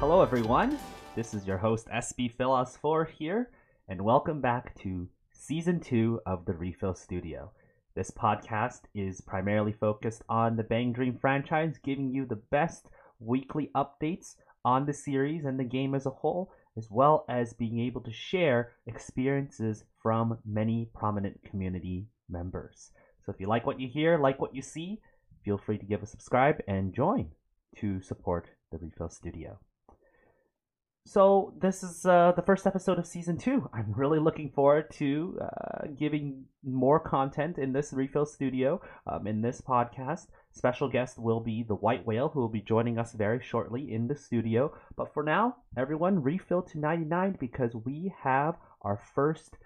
Hello everyone, this is your host SBPhilos4 here, and welcome back to Season 2 of the Refill Studio. This podcast is primarily focused on the Bang Dream franchise, giving you the best weekly updates on the series and the game as a whole, as well as being able to share experiences from many prominent community members. So if you like what you hear, like what you see, feel free to give a subscribe and join to support the Refill Studio. So this is the first episode of Season 2. I'm really looking forward to giving more content in this Refill Studio, in this podcast. Special guest will be the White Whale, who will be joining us very shortly in the studio. But for now, everyone, refill to 99 because we have our first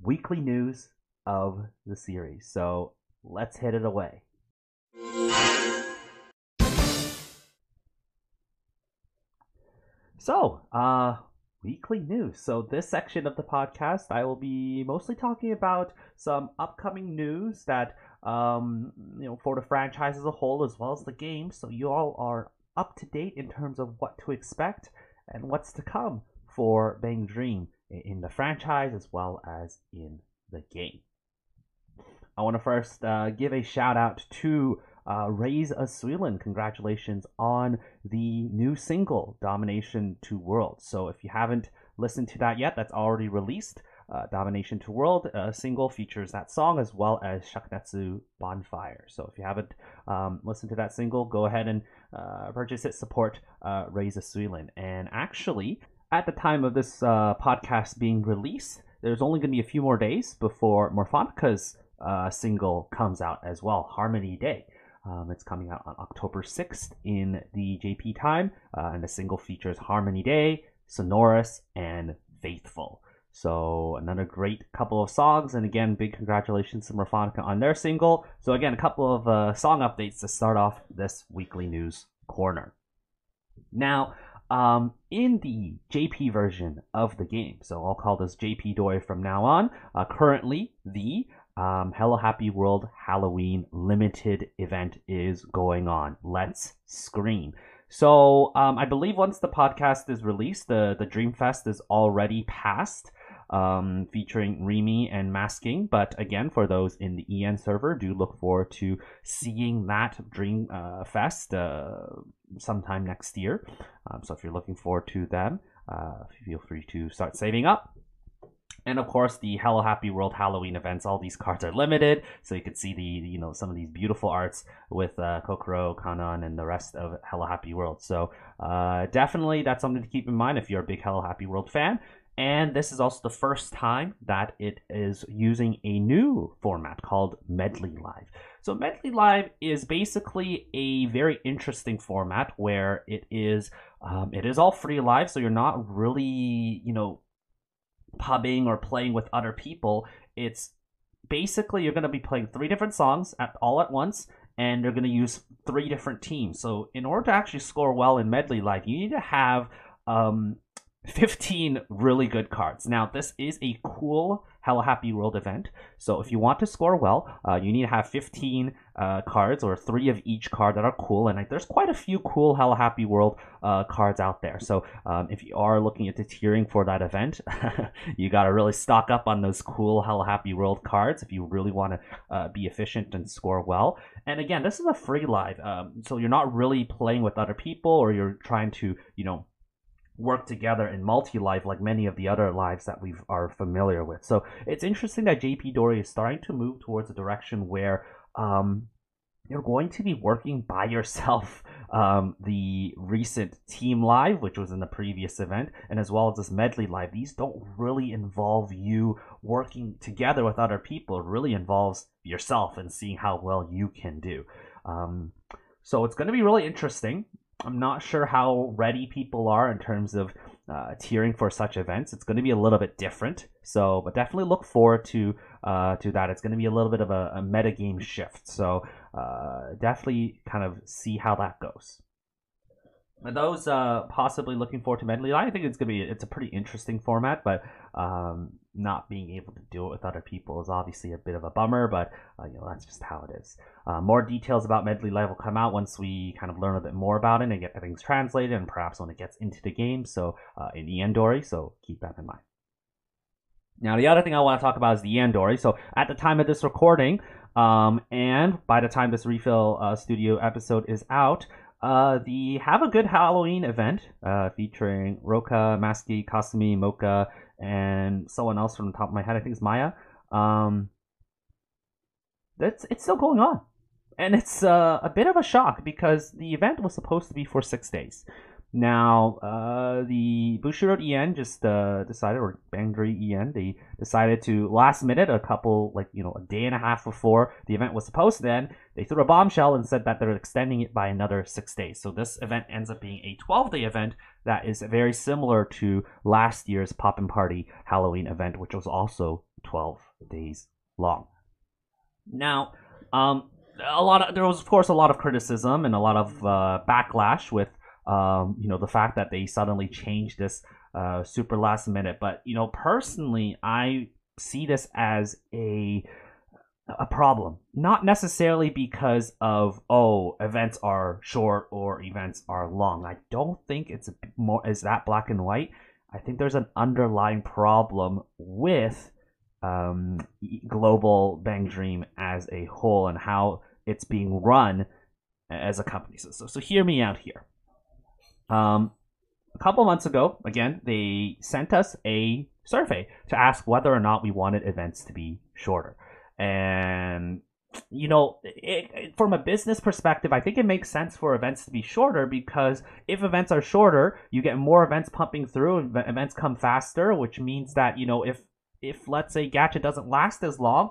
weekly news of the series. So let's hit it away. So, weekly news. So this section of the podcast, I will be mostly talking about some upcoming news that, for the franchise as a whole, as well as the game. So you all are up to date in terms of what to expect and what's to come for Bang Dream in the franchise as well as in the game. I want to first give a shout out to Raise a SUILEN. Congratulations on the new single, Domination to World. So if you haven't listened to that yet, that's already released. Domination to World, a single, features that song as well as Shakunetsu Bonfire. So if you haven't listened to that single, go ahead and purchase it, support Raise a SUILEN. And actually, at the time of this podcast being released, there's only going to be a few more days before Morphonica's single comes out as well, Harmony Day. It's coming out on October 6th in the JP time, and the single features Harmony Day, Sonorous, and Faithful. So another great couple of songs, and again, big congratulations to Morphonica on their single. So again, a couple of song updates to start off this weekly news corner. Now, in the JP version of the game, so I'll call this JPdori from now on, currently the Hello Happy World Halloween Limited event is going on. Let's scream. So I believe once the podcast is released, the Dreamfest is already passed, featuring Remy and masking. But again, for those in the EN server, do look forward to seeing that Dream Fest sometime next year. So if you're looking forward to them, feel free to start saving up. And of course, the Hello Happy World Halloween events, all these cards are limited, so you can see the, you know, some of these beautiful arts with Kokoro, Kanon, and the rest of Hello Happy World. So definitely that's something to keep in mind if you're a big Hello Happy World fan. And this is also the first time that it is using a new format called Medley Live. So Medley Live is basically a very interesting format where it is all free live, so you're not really, pubbing or playing with other people. It's basically you're going to be playing three different songs all at once, and you're going to use three different teams. So in order to actually score well in Medley Live, you need to have 15 really good cards. Now, this is a cool Hello Happy World event, so if you want to score well, you need to have 15 cards, or three of each card, that are cool. And there's quite a few cool Hello Happy World cards out there. So if you are looking into tiering for that event, you got to really stock up on those cool Hello Happy World cards if you really want to be efficient and score well. And again, this is a free live, so you're not really playing with other people, or you're trying to work together in multi-live like many of the other lives that we are familiar with. So it's interesting that JPdori is starting to move towards a direction where you're going to be working by yourself. The recent Team Live, which was in the previous event, and as well as this Medley Live, these don't really involve you working together with other people. It really involves yourself and seeing how well you can do. So it's going to be really interesting. I'm not sure how ready people are in terms of tiering for such events. It's going to be a little bit different. So, but definitely look forward to that. It's going to be a little bit of a metagame shift. So definitely kind of see how that goes. those possibly looking forward to Medley, I think it's a pretty interesting format, but not being able to do it with other people is obviously a bit of a bummer, but you know, that's just how it is. More details about Medley Live will come out once we kind of learn a bit more about it and get things translated, and perhaps when it gets into the game, so in ENdori, so keep that in mind. Now, the other thing I want to talk about is the ENdori. So at the time of this recording, and by the time this Refill Studio episode is out, the Have a Good Halloween event featuring Roka, Masuki, Kasumi, Mocha, and someone else from the top of my head, I think it's Maya. It's still going on. And it's a bit of a shock because the event was supposed to be for 6 days. Now, the Bushiroad EN just decided, or Bandri EN, they decided to last minute, a couple, like, you know, a day and a half before the event was supposed to end, they threw a bombshell and said that they're extending it by another 6 days. So this event ends up being a 12-day event that is very similar to last year's Poppin' Party Halloween event, which was also 12 days long. Now, there was, of course, a lot of criticism and a lot of backlash with you know, the fact that they suddenly changed this super last minute. But, you know, personally, I see this as a problem, not necessarily because of, oh, events are short or events are long. I don't think it's that black and white. I think there's an underlying problem with Global Bang Dream as a whole and how it's being run as a company. So hear me out here. A couple months ago, again, they sent us a survey to ask whether or not we wanted events to be shorter. And, you know, from a business perspective, I think it makes sense for events to be shorter because if events are shorter, you get more events pumping through, and events come faster, which means that, you know, if let's say Gacha doesn't last as long,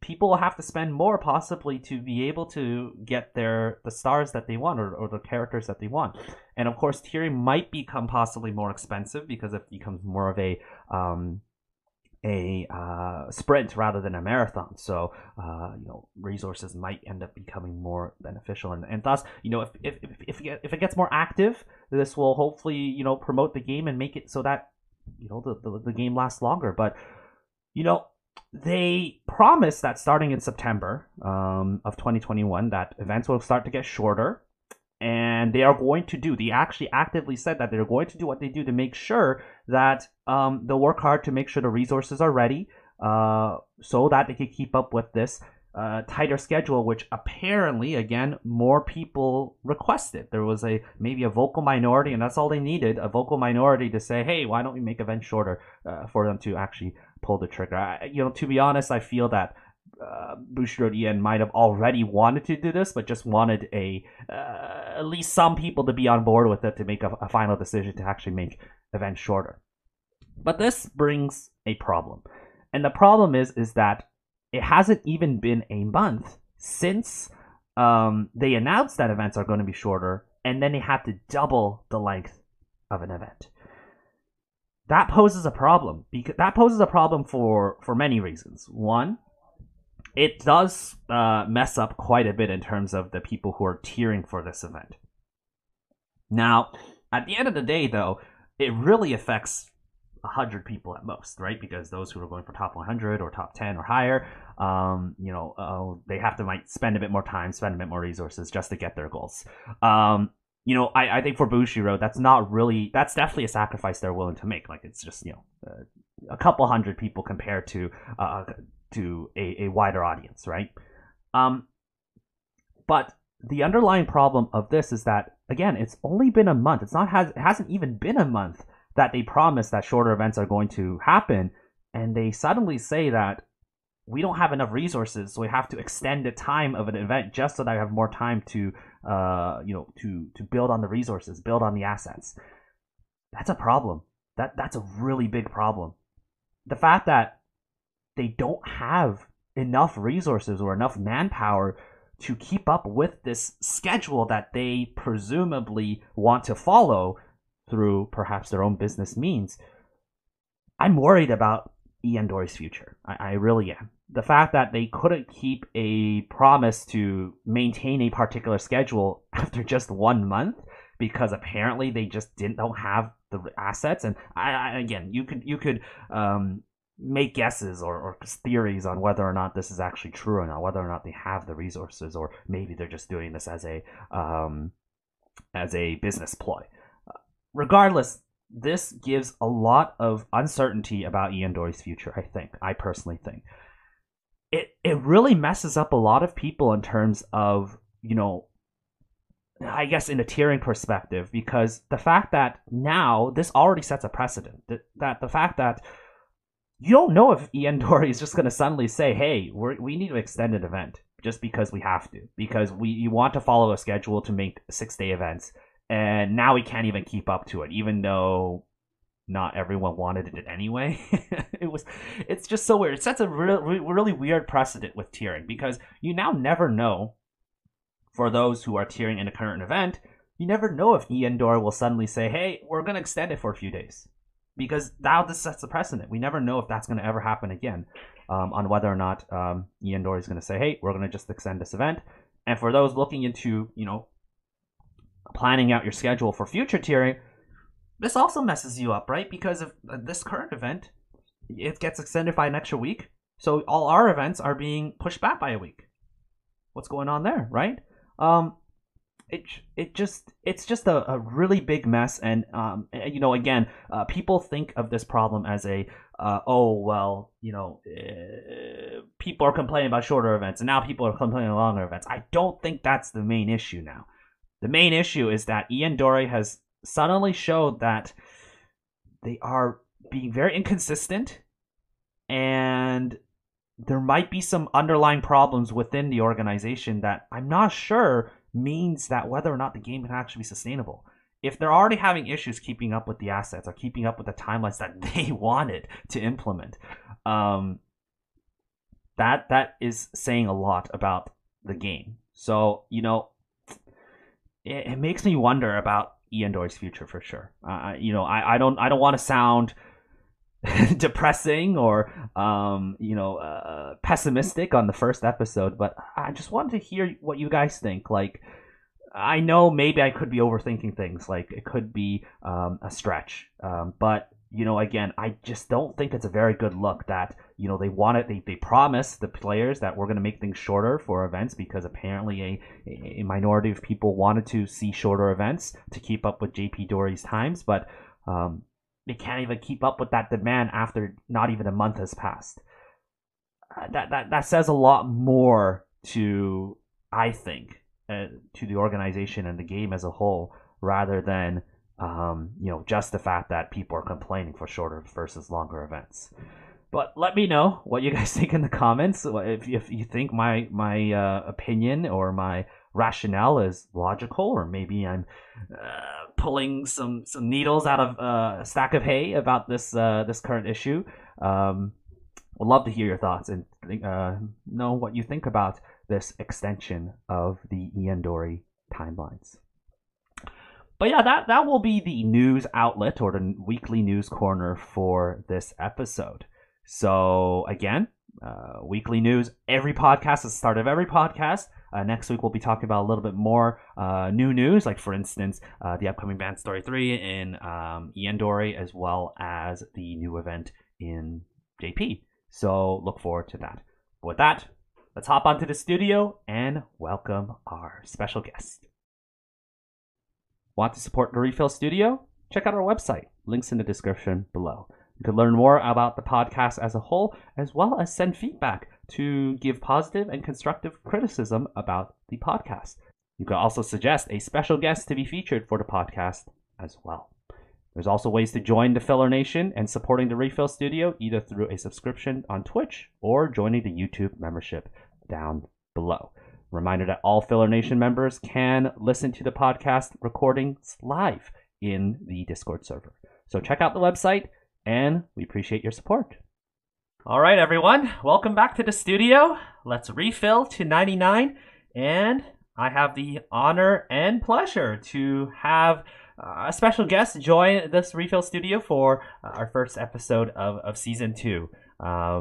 people will have to spend more possibly to be able to get the stars that they want or the characters that they want. And of course, tiering might become possibly more expensive because it becomes more of a sprint rather than a marathon. So, you know, resources might end up becoming more beneficial. And thus, you know, if it gets more active, this will hopefully, you know, promote the game and make it so that, you know, the game lasts longer. But, you know, they promised that starting in September of 2021 that events will start to get shorter, and they actually actively said that they're going to do what they do to make sure that they'll work hard to make sure the resources are ready so that they can keep up with this tighter schedule, which apparently, again, more people requested. There was maybe a vocal minority, and that's all they needed, a vocal minority to say, hey, why don't we make events shorter for them to actually pull the trigger. You know, to be honest, I feel that Bushiroad EN might have already wanted to do this, but just wanted at least some people to be on board with it to make a final decision to actually make events shorter. But this brings a problem, and the problem is that it hasn't even been a month since they announced that events are going to be shorter, and then they had to double the length of an event. That poses a problem for many reasons. One, it does mess up quite a bit in terms of the people who are tiering for this event. Now, at the end of the day, though, it really affects 100 people at most, right? Because those who are going for top 100 or top 10 or higher, you know, they have to might spend a bit more time, spend a bit more resources just to get their goals. You know, I think for Bushiroad, that's definitely a sacrifice they're willing to make. Like, it's just, you know, a couple hundred people compared to a wider audience, right? But the underlying problem of this is that, again, it's only been a month. It hasn't even been a month that they promised that shorter events are going to happen, and they suddenly say that we don't have enough resources, so we have to extend the time of an event just so that I have more time to, you know, to build on the resources, build on the assets. That's a problem. That's a really big problem. The fact that they don't have enough resources or enough manpower to keep up with this schedule that they presumably want to follow through perhaps their own business means. I'm worried about ENdori's future. I really am. The fact that they couldn't keep a promise to maintain a particular schedule after just 1 month because apparently they just don't have the assets. And I again, you could make guesses or theories on whether or not this is actually true or not, whether or not they have the resources, or maybe they're just doing this as a business ploy. Regardless, this gives a lot of uncertainty about ENdori's future, I think. I personally think. It really messes up a lot of people in terms of, you know, I guess in a tiering perspective, because the fact that now this already sets a precedent. That the fact that you don't know if ENdori is just going to suddenly say, hey, we need to extend an event just because we have to, because you want to follow a schedule to make 6-day events. And now we can't even keep up to it, even though not everyone wanted it anyway. It's just so weird. It sets a really weird precedent with tiering, because you now never know, for those who are tiering in a current event, you never know if ENdori will suddenly say, hey, we're going to extend it for a few days. Because now this sets a precedent. We never know if that's going to ever happen again, on whether or not ENdori is going to say, hey, we're going to just extend this event. And for those looking into, you know, planning out your schedule for future tiering, this also messes you up, right? Because of this current event, it gets extended by an extra week. So all our events are being pushed back by a week. What's going on there, right? It's just a really big mess. And you know, again, people think of this problem as a people are complaining about shorter events and now people are complaining about longer events. I don't think that's the main issue now. The main issue is that ENdori has suddenly showed that they are being very inconsistent, and there might be some underlying problems within the organization that I'm not sure means that whether or not the game can actually be sustainable. If they're already having issues keeping up with the assets or keeping up with the timelines that they wanted to implement, that is saying a lot about the game. So, you know, it makes me wonder about ENdori's future for sure. I don't want to sound depressing or pessimistic on the first episode, but I just wanted to hear what you guys think. Like, I know maybe I could be overthinking things, like it could be a stretch, but you know, again, I just don't think it's a very good look that, you know, they promise the players that we're going to make things shorter for events, because apparently a minority of people wanted to see shorter events to keep up with JPdori's times, but they can't even keep up with that demand after not even a month has passed. That says a lot more to, I think, to the organization and the game as a whole, rather than just the fact that people are complaining for shorter versus longer events. But let me know what you guys think in the comments. If you think my opinion or my rationale is logical, or maybe I'm pulling some needles out of a stack of hay about this current issue. Would love to hear your thoughts and know what you think about this extension of the ENdori timelines. But yeah, that will be the news outlet, or the weekly news corner for this episode. So again, weekly news, every podcast, the start of every podcast. Next week, we'll be talking about a little bit more new news, like, for instance, the upcoming Band Story 3 in ENdori, as well as the new event in JP. So look forward to that. With that, let's hop onto the studio and welcome our special guest. Want to support the Refill Studio? Check out our website. Links in the description below. You can learn more about the podcast as a whole, as well as send feedback to give positive and constructive criticism about the podcast. You can also suggest a special guest to be featured for the podcast as well. There's also ways to join the Filler Nation and supporting the Refill Studio, either through a subscription on Twitch or joining the YouTube membership down below. Reminder that all Filler Nation members can listen to the podcast recordings live in the Discord server. So check out the website, and we appreciate your support. All right, everyone, welcome back to the studio. Let's refill to 99, and I have the honor and pleasure to have a special guest join this refill studio for our first episode of season 2.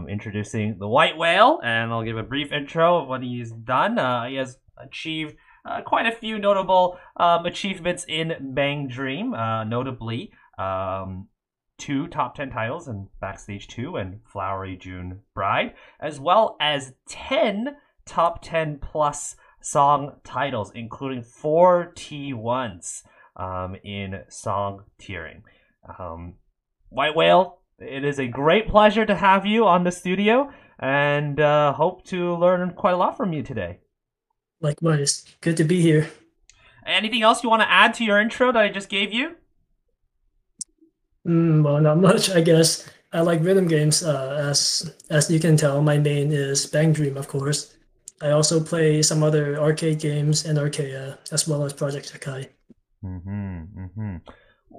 Introducing the White Whale, and I'll give a brief intro of what he's done. He has achieved quite a few notable achievements in Bang Dream, notably 2 top 10 titles in Backstage 2 and Flowery June Bride, as well as 10 top 10 plus song titles, including 4 T1s in song tiering. White Whale, it is a great pleasure to have you on the studio, and hope to learn quite a lot from you today. Likewise, good to be here. Anything else you want to add to your intro that I just gave you? Well, not much, I guess. I like rhythm games. As you can tell, my main is Bang Dream, of course. I also play some other arcade games and Arcaea, as well as Project Sekai.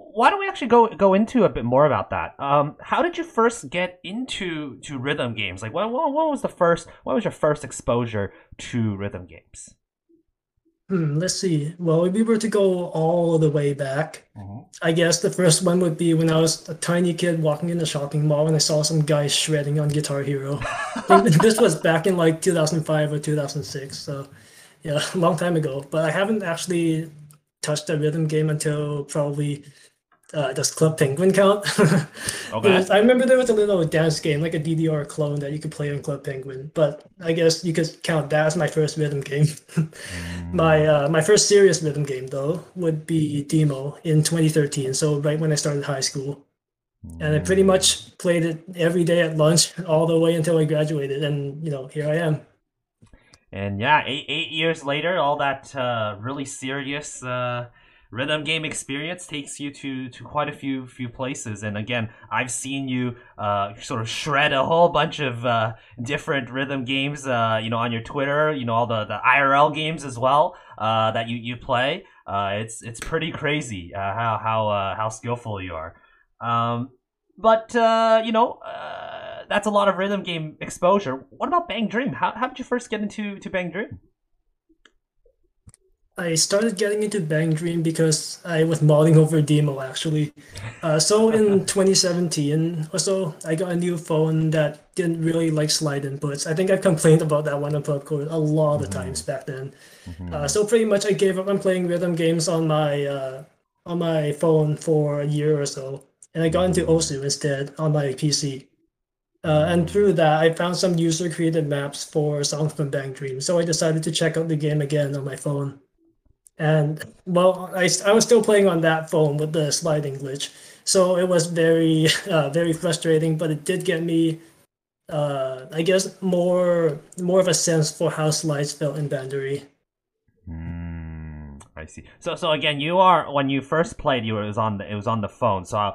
Why don't we actually go into a bit more about that? How did you first get into rhythm games? Like, what was your first exposure to rhythm games? Let's see. Well, if we were to go all the way back, I guess the first one would be when I was a tiny kid walking in the shopping mall and I saw some guy shredding on Guitar Hero. This was back in like 2005 or 2006, so yeah, a long time ago. But I haven't actually touched a rhythm game until probably does Club Penguin count? Okay. I remember there was a little dance game, like a DDR clone that you could play on Club Penguin, but I guess you could count that as my first rhythm game. My first serious rhythm game, though, would be Deemo in 2013, so right when I started high school. And I pretty much played it every day at lunch all the way until I graduated, and, you know, here I am. And yeah, eight years later, all that really serious rhythm game experience takes you to quite a few places. And again, I've seen you sort of shred a whole bunch of different rhythm games, you know, on your Twitter, you know, all the IRL games as well that you play. It's pretty crazy how skillful you are. But that's a lot of rhythm game exposure. What about Bang Dream? How did you first get into Bang Dream? I started getting into Bang Dream because I was modding over Deemo, actually. So in 2017 or so, I got a new phone that didn't really like slide inputs. I think I complained about that one on PubCore a lot of times back then. So pretty much I gave up on playing rhythm games on my phone for a year or so, and I got into Osu instead on my PC. And through that, I found some user-created maps for songs from Bang Dream, so I decided to check out the game again on my phone. And, well, I was still playing on that phone with the sliding glitch, so it was very, very frustrating, but it did get me, I guess, more of a sense for how slides felt in Bandori. I see. So again, you are, when you first played, it was on the phone, so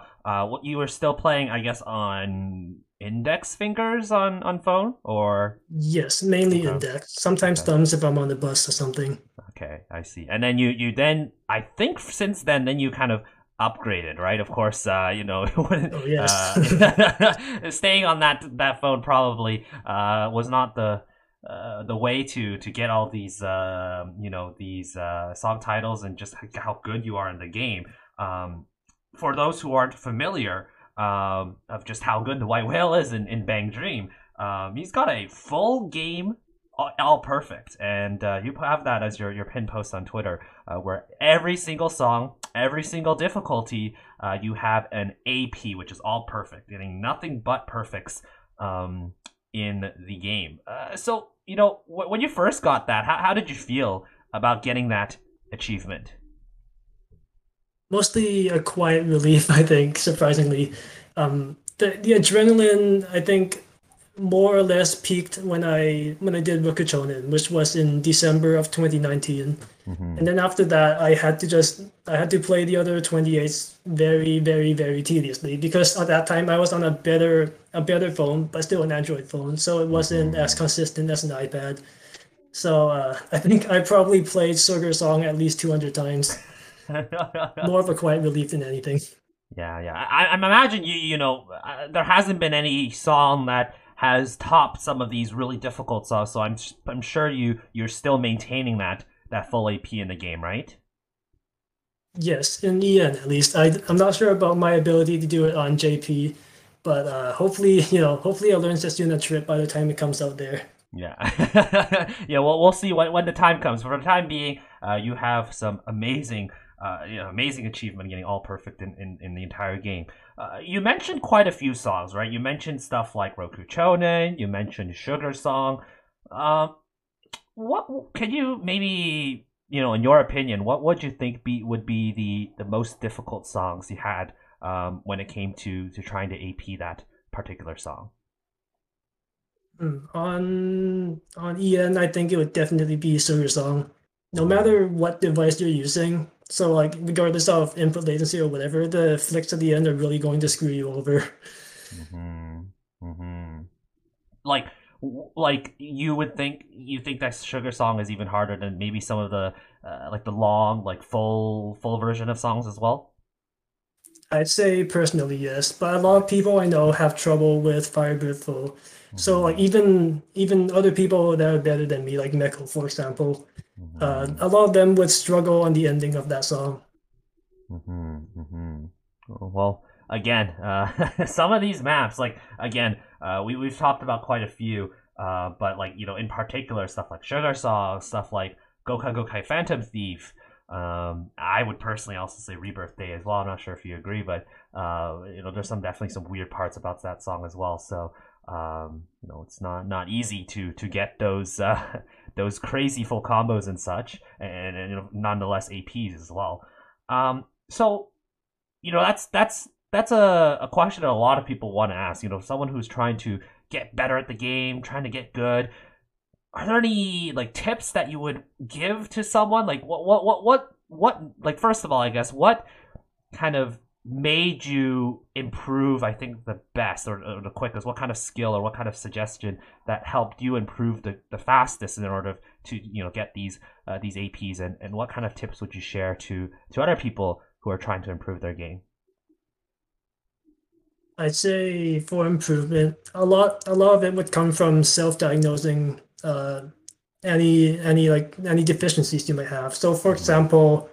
you were still playing, I guess, on index fingers on phone, or? Yes, mainly index. Sometimes thumbs if I'm on the bus or something. Okay, I see. And then you then I think since then you kind of upgraded, right? Of course, you know, oh, yes. Staying on that phone probably was not the way to get all these you know, these subtitles and just how good you are in the game. For those who aren't familiar of just how good the White Whale is in Bang Dream, he's got a full game all perfect, and you have that as your pin post on Twitter, where every single song, every single difficulty, you have an AP, which is all perfect, getting nothing but perfects in the game. So, you know, when you first got that, how did you feel about getting that achievement? Mostly a quiet relief, I think, surprisingly. The adrenaline, I think, more or less peaked when I did Rokuchonin, which was in December of 2019. And then after that, I had to play the other 28s very, very, very tediously, because at that time I was on a better phone, but still an Android phone, so it wasn't as consistent as an iPad. So I think I probably played Sugar Song at least 200 times. More of a quiet relief than anything. Yeah. I imagine you know, there hasn't been any song that has topped some of these really difficult songs. So I'm sure you're still maintaining that full AP in the game, right? Yes, in the end, at least. I'm not sure about my ability to do it on JP, but hopefully I'll learn Sesuna Trip by the time it comes out there. Yeah, yeah. Well, we'll see when the time comes. For the time being, you have some amazing, amazing achievement getting all perfect in the entire game. You mentioned quite a few songs, right? You mentioned stuff like Roku Chonen. You mentioned Sugar Song. What can you maybe, in your opinion, what would you think would be the most difficult songs you had when it came to trying to AP that particular song? On EN, I think it would definitely be Sugar Song, no matter what device you're using. So, like, regardless of input latency or whatever, the flicks at the end are really going to screw you over. Mm-hmm. Mm-hmm. Like you think that Sugar Song is even harder than maybe some of the the long, full version of songs as well? I'd say personally, yes, but a lot of people I know have trouble with Firebird full. Mm-hmm. So even other people that are better than me, like Mechel, for example, mm-hmm. A lot of them would struggle on the ending of that song. Mm-hmm. Mm-hmm. Well, again, some of these maps, we've talked about quite a few, but in particular, stuff like Sugar Song, stuff like Gokai Gokai Phantom Thief. I would personally also say Rebirth Day as well. I'm not sure if you agree, but there's definitely some weird parts about that song as well. So it's not easy to get those crazy full combos and such, and nonetheless APs as well. That's a question that a lot of people want to ask. Someone who's trying to get better at the game, trying to get good. Are there any tips that you would give to someone? First of all, I guess, what kind of made you improve? I think the best or the quickest. What kind of skill or what kind of suggestion that helped you improve the fastest in order to get these APs? And what kind of tips would you share to other people who are trying to improve their game? I'd say for improvement, a lot of it would come from self-diagnosing any deficiencies you might have. So for example,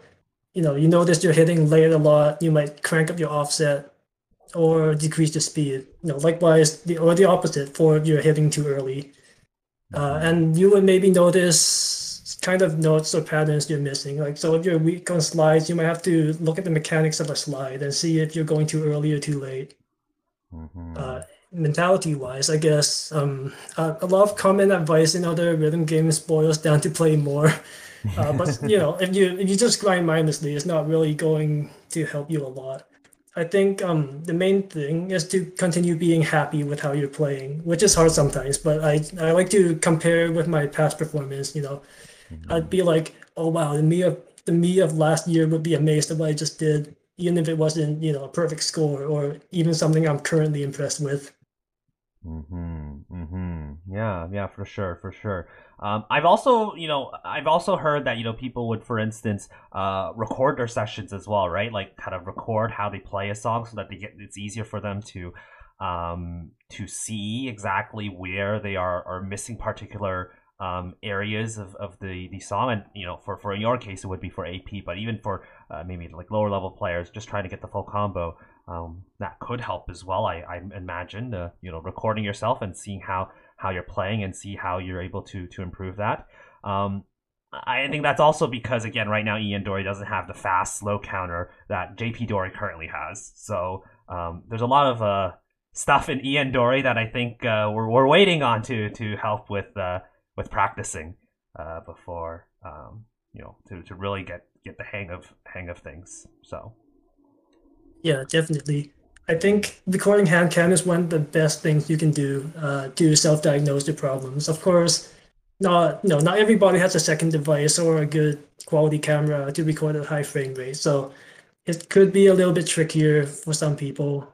you notice you're hitting late a lot, you might crank up your offset or decrease your speed. Likewise, the opposite for if you're hitting too early. And you would maybe notice kind of notes or patterns you're missing. So if you're weak on slides, you might have to look at the mechanics of a slide and see if you're going too early or too late. Mentality-wise, I guess a lot of common advice in other rhythm games boils down to play more. But if you just grind mindlessly, it's not really going to help you a lot. I think the main thing is to continue being happy with how you're playing, which is hard sometimes. But I like to compare with my past performance. I'd be like, oh wow, the me of last year would be amazed at what I just did, even if it wasn't a perfect score or even something I'm currently impressed with. Yeah, for sure. I've also heard that people would, for instance, record their sessions as well, right? Record how they play a song so that it's easier for them to see exactly where they are missing particular areas of the song, and for in your case it would be for AP, but even for maybe lower level players just trying to get the full combo, that could help as well. I imagine recording yourself and seeing how you're playing and see how you're able to improve that. I think that's also because, again, right now ENdori doesn't have the fast slow counter that JPdori currently has, so there's a lot of stuff in ENdori that I think we're waiting on to help with practicing before to really get the hang of things. So yeah, definitely. I think recording hand cam is one of the best things you can do to self-diagnose your problems. Of course, not everybody has a second device or a good quality camera to record at high frame rate, so it could be a little bit trickier for some people.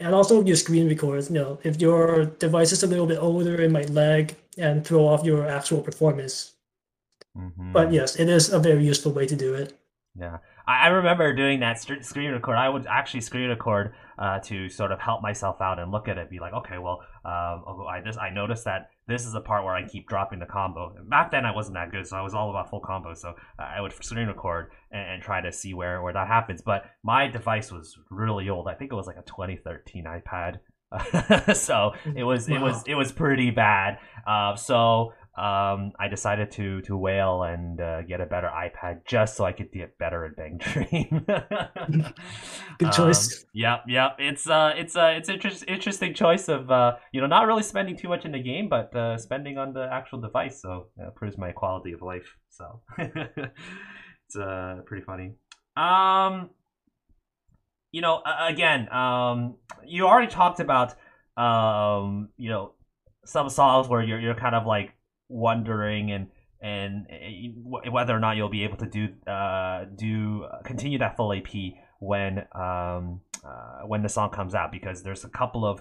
And also your screen records, if your device is a little bit older, it might lag and throw off your actual performance. Mm-hmm. But yes, it is a very useful way to do it. Yeah, I remember doing that screen record. I would actually screen record to sort of help myself out and look at it, be like, okay, well, I noticed that this is the part where I keep dropping the combo. Back then I wasn't that good, so I was all about full combo, so I would screen record and try to see where that happens. But my device was really old. I think it was like a 2013 iPad So it was pretty bad. I decided to wail and get a better iPad just so I could get better at Bang Dream. Good choice. Yep. It's an interesting choice of not really spending too much in the game, but spending on the actual device. So improves my quality of life. So it's pretty funny. You already talked about some songs where you're kind of like wondering and whether or not you'll be able to continue that full AP when the song comes out, because there's a couple of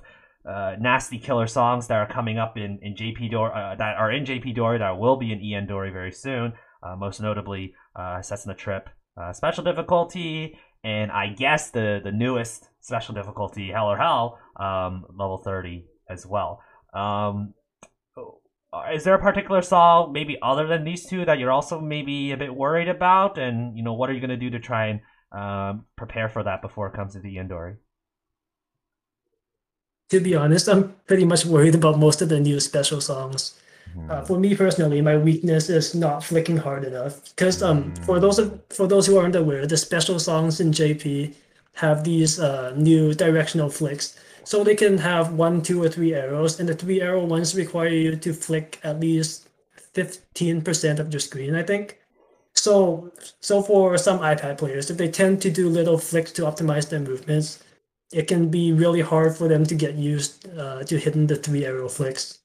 nasty killer songs that are coming up in JPdori that are in JPdori that will be in ENdori very soon, most notably Setsuna Trip, Special Difficulty, and I guess the newest Special Difficulty, Hell or Hell, level 30 as well. Is there a particular song, maybe other than these two, that you're also maybe a bit worried about? And, what are you going to do to try and prepare for that before it comes to the ENdori? To be honest, I'm pretty much worried about most of the new special songs. Mm. For me personally, my weakness is not flicking hard enough. Because for those who aren't aware, the special songs in JP have these new directional flicks. So they can have 1, 2, or 3 arrows, and the 3-arrow ones require you to flick at least 15% of your screen, I think. So for some iPad players, if they tend to do little flicks to optimize their movements, it can be really hard for them to get used to hitting the 3-arrow flicks.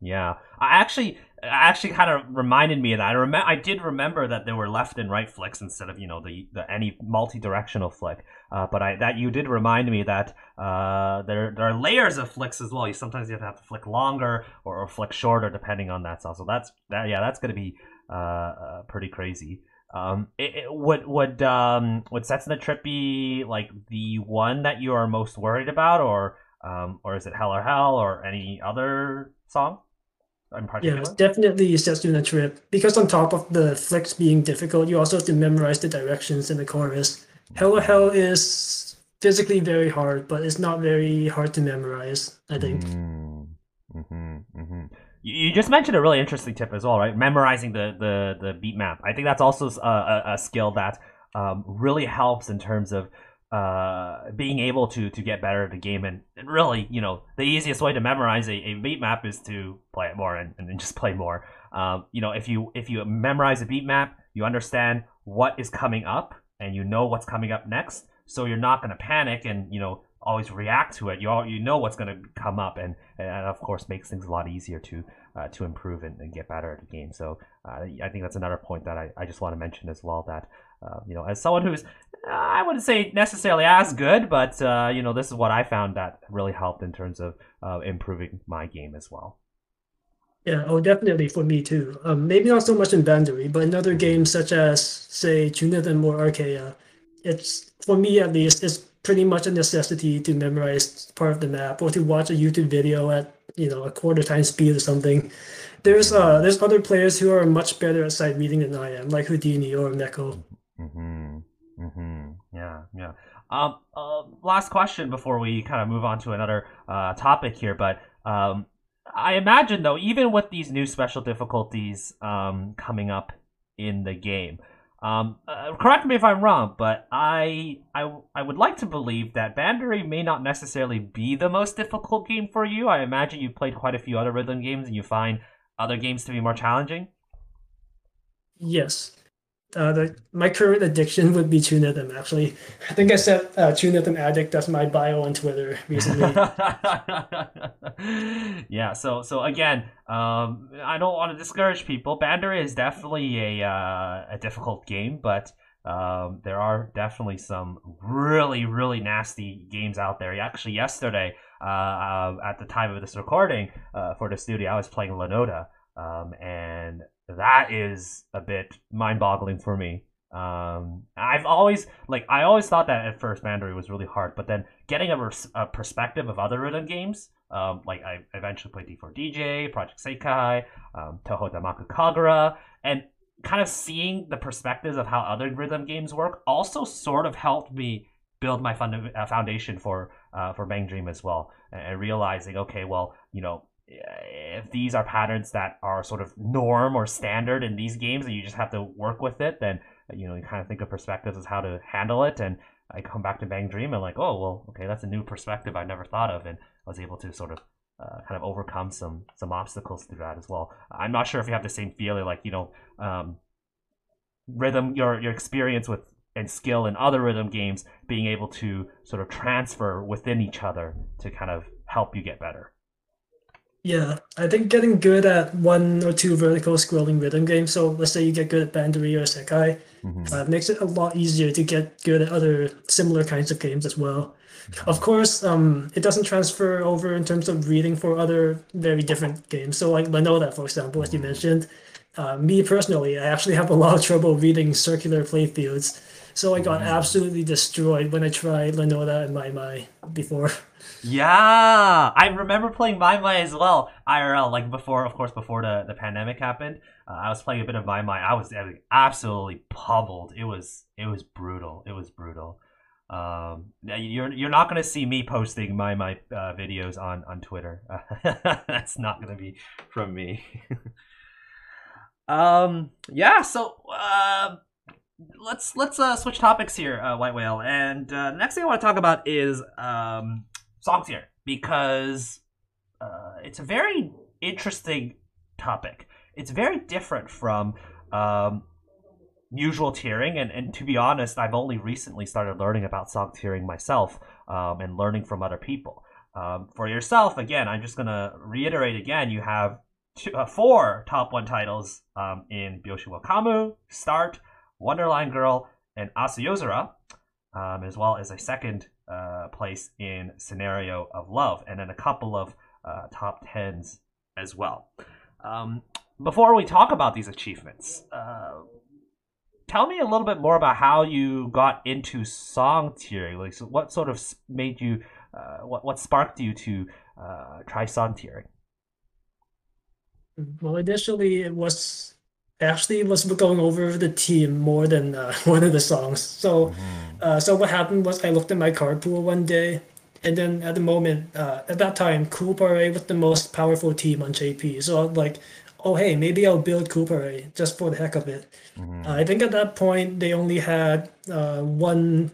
Yeah, I actually kind of reminded me of that. I did remember that there were left and right flicks instead of the any multi-directional flick. But you did remind me that there are layers of flicks as well. Sometimes you have to flick longer or flick shorter depending on that. So that's going to be pretty crazy. Would Setsuna Trip be like the one that you are most worried about, or is it Hell or Hell or any other song? Yeah, it's definitely Setsuna Trip, because on top of the flicks being difficult, you also have to memorize the directions in the chorus. Hell or Hell is physically very hard, but it's not very hard to memorize, I think. You just mentioned a really interesting tip as well, right? Memorizing the beat map. I think that's also a skill that really helps in terms of being able to get better at the game, and really, the easiest way to memorize a beat map is to play it more and just play more. If you memorize a beat map, you understand what is coming up and you know what's coming up next, so you're not going to panic and always react to it. You know what's going to come up, and of course makes things a lot easier to improve and get better at the game. So I think that's another point that I just want to mention as well, that as someone who's, I wouldn't say necessarily as good, but this is what I found that really helped in terms of improving my game as well. Yeah, definitely for me too. Maybe not so much in Bandori, but in other games such as, say, Chunithm or Arcaea, it's, for me at least, it's pretty much a necessity to memorize part of the map or to watch a YouTube video at a quarter time speed or something. There's other players who are much better at sight reading than I am, like Houdini or Neko. Yeah. Last question before we kind of move on to another topic here, but I imagine though, even with these new special difficulties coming up in the game, correct me if I'm wrong, but I would like to believe that Bandori may not necessarily be the most difficult game for you. I imagine you've played quite a few other rhythm games and you find other games to be more challenging. Yes. My current addiction would be Chunithm, actually. I think I said Chunithm Addict. That's my bio on Twitter recently. Yeah, so again, I don't want to discourage people. Bandori is definitely a difficult game, but there are definitely some really, really nasty games out there. Actually, yesterday, at the time of this recording for the studio, I was playing Linoda, and that is a bit mind-boggling for me. I always thought that at first Mandari was really hard, but then getting a perspective of other rhythm games, I eventually played D4DJ, Project Sekai, Toho Damaku Kagura, and kind of seeing the perspectives of how other rhythm games work also sort of helped me build my foundation for Bang Dream as well, and realizing, okay, well, you know, if these are patterns that are sort of norm or standard in these games and you just have to work with it, then, you know, you kind of think of perspectives as how to handle it. And I come back to Bang Dream and like, oh, well, okay, that's a new perspective I never thought of. And I was able to sort of kind of overcome some obstacles through that as well. I'm not sure if you have the same feeling, like, you know, rhythm, your experience with and skill in other rhythm games being able to sort of transfer within each other to kind of help you get better. Yeah, I think getting good at one or two vertical scrolling rhythm games, so let's say you get good at Bandori or Sekai, makes it a lot easier to get good at other similar kinds of games as well. Of course, it doesn't transfer over in terms of reading for other very different games. So like Lenoda, for example, as you mentioned, me personally, I actually have a lot of trouble reading circular playfields. So I got absolutely destroyed when I tried Lenoda and Maimai before. Yeah, I remember playing Maimai as well, IRL, like before, of course, before the pandemic happened. I was playing a bit of Maimai. I was absolutely pummeled. It was brutal. It was brutal. You're not gonna see me posting Maimai videos on Twitter. That's not gonna be from me. Yeah. So. Let's switch topics here, White Whale, and the next thing I want to talk about is songs here, because it's a very interesting topic. It's very different from usual tiering, and to be honest, I've only recently started learning about song tiering myself, and learning from other people. For yourself, again, I'm just gonna reiterate again, you have 4 top 1 titles in Byōshin wo Kamu, Start, Wonderline Girl, and Asu Yozura, as well as a second place in Scenario of Love, and then a couple of top 10s as well. Before we talk about these achievements, tell me a little bit more about how you got into song tiering. Like, so what sort of made you, what sparked you to try song tiering? Well, initially it was... Actually, was going over the team more than one of the songs. So, so what happened was I looked at my card pool one day, and then at the moment, at that time, Koopare was the most powerful team on JP. So I was like, oh hey, maybe I'll build Koopare just for the heck of it. I think at that point they only had one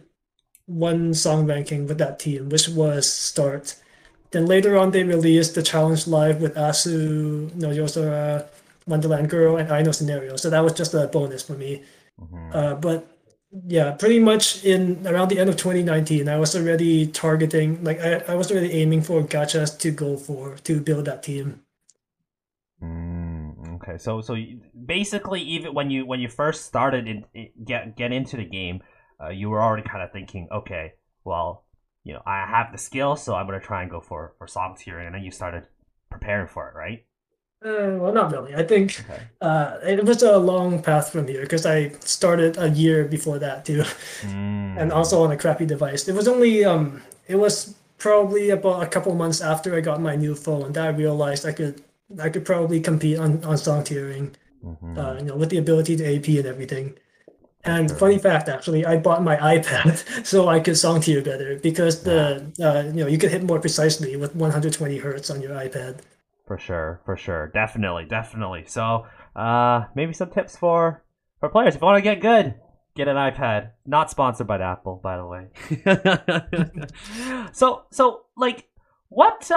song ranking with that team, which was Start. Then later on, they released the Challenge Live with Asu, no Yosora, Wonderland Girl, and I Know Scenario. So that was just a bonus for me. But yeah, pretty much in around the end of 2019, I was already targeting, like I was already aiming for gachas to go for, to build that team. Okay, so basically even when you first started get into the game, you were already kind of thinking, okay, well, you know, I have the skill, so I'm going to try and go for song tiering, and then you started preparing for it, right? Well, not really. I think it was a long path from here, because I started a year before that too, and also on a crappy device. It was only it was probably about a couple months after I got my new phone that I realized I could probably compete on song tiering, you know, with the ability to AP and everything. And funny fact, actually, I bought my iPad so I could song tier better, because you know, you could hit more precisely with 120 hertz on your iPad. For sure. Definitely. So maybe some tips for players. If you want to get good, get an iPad. Not sponsored by Apple, by the way. So like, what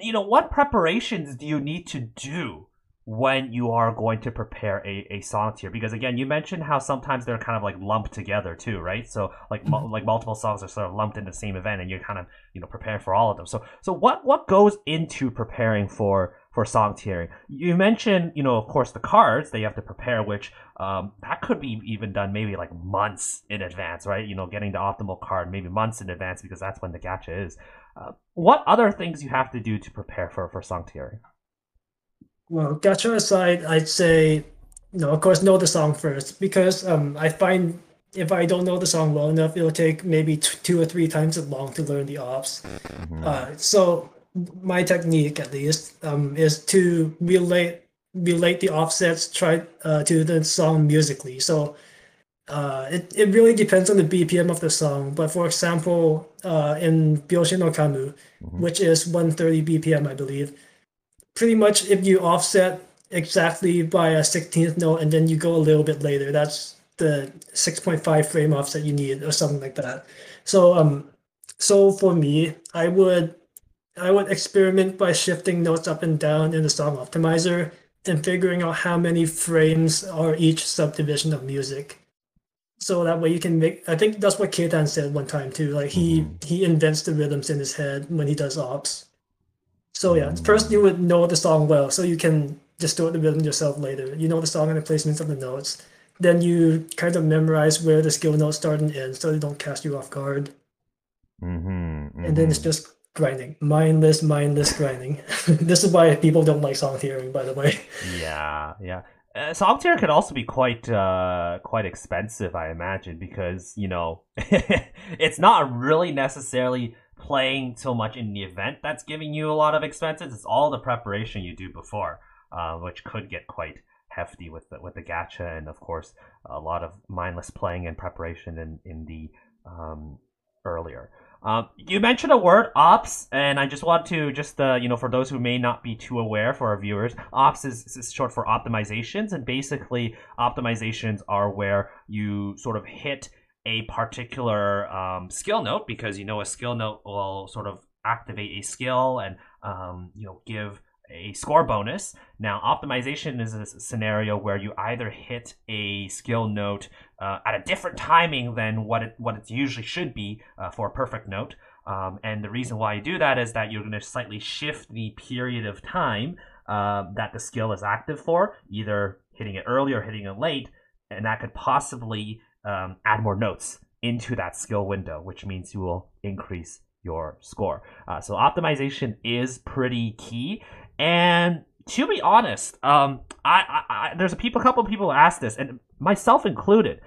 you know, what preparations do you need to do when you are going to prepare a song tier? Because again, you mentioned how sometimes they're kind of like lumped together too, right? So like multiple songs are sort of lumped in the same event, and you're kind of, you know, preparing for all of them. So what goes into preparing for song tiering? You mentioned, you know, of course, the cards that you have to prepare, which that could be even done maybe like months in advance, right? You know, getting the optimal card maybe months in advance, because that's when the gacha is. What other things you have to do to prepare for song tiering? Well, gacha aside, I'd say, you know, of course, know the song first, because I find if I don't know the song well enough, it'll take maybe 2 or 3 times as long to learn the ops. So my technique, at least, is to relate the offsets to the song musically. So It really depends on the BPM of the song, but for example, in Byōshin wo Kamu, which is 130 BPM, I believe, pretty much if you offset exactly by a 16th note and then you go a little bit later, that's the 6.5 frame offset you need or something like that. So for me, I would experiment by shifting notes up and down in the song optimizer and figuring out how many frames are each subdivision of music. So that way you can make, I think that's what K10 said one time too. Like he invents the rhythms in his head when he does ops. So yeah, first you would know the song well, so you can distort the rhythm yourself later. You know the song and the placements of the notes. Then you kind of memorize where the skill notes start and end so they don't cast you off guard. And then it's just grinding. Mindless grinding. This is why people don't like song theory, by the way. Yeah. Song tier could also be quite expensive, I imagine, because, you know, it's not really necessarily playing so much in the event that's giving you a lot of expenses. It's all the preparation you do before, which could get quite hefty with the gacha and, of course, a lot of mindless playing and preparation in the earlier. You mentioned a word, ops, and I just want to for those who may not be too aware, for our viewers, ops is short for optimizations, and basically optimizations are where you sort of hit a particular skill note, because a skill note will sort of activate a skill and give a score bonus. Now, optimization is a scenario where you either hit a skill note at a different timing than what it usually should be for a perfect note. And the reason why you do that is that you're going to slightly shift the period of time that the skill is active for, either hitting it early or hitting it late, and that could possibly add more notes into that skill window, which means you will increase your score. So optimization is pretty key. And to be honest, there's a couple of people asked this, and myself included.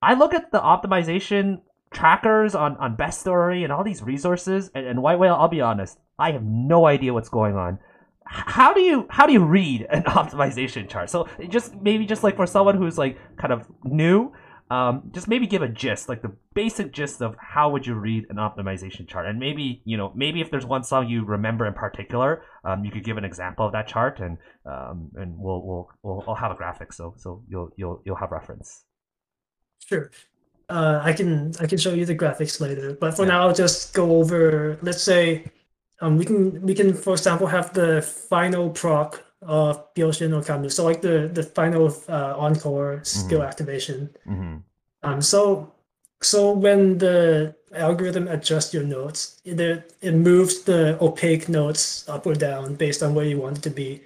I look at the optimization trackers on BestStory and all these resources, and White Whale, I'll be honest, I have no idea what's going on. How do you read an optimization chart? So maybe like for someone who's like kind of new, just maybe give a gist, like the basic gist of how would you read an optimization chart, and maybe if there's one song you remember in particular, you could give an example of that chart, and we'll have a graphic, so you'll have reference. Sure, I can show you the graphics later, but for now I'll just go over. Let's say we can for example have the final proc of Byōshin wo Kamu, so like the final encore skill activation. So when the algorithm adjusts your notes, it moves the opaque notes up or down based on where you want it to be,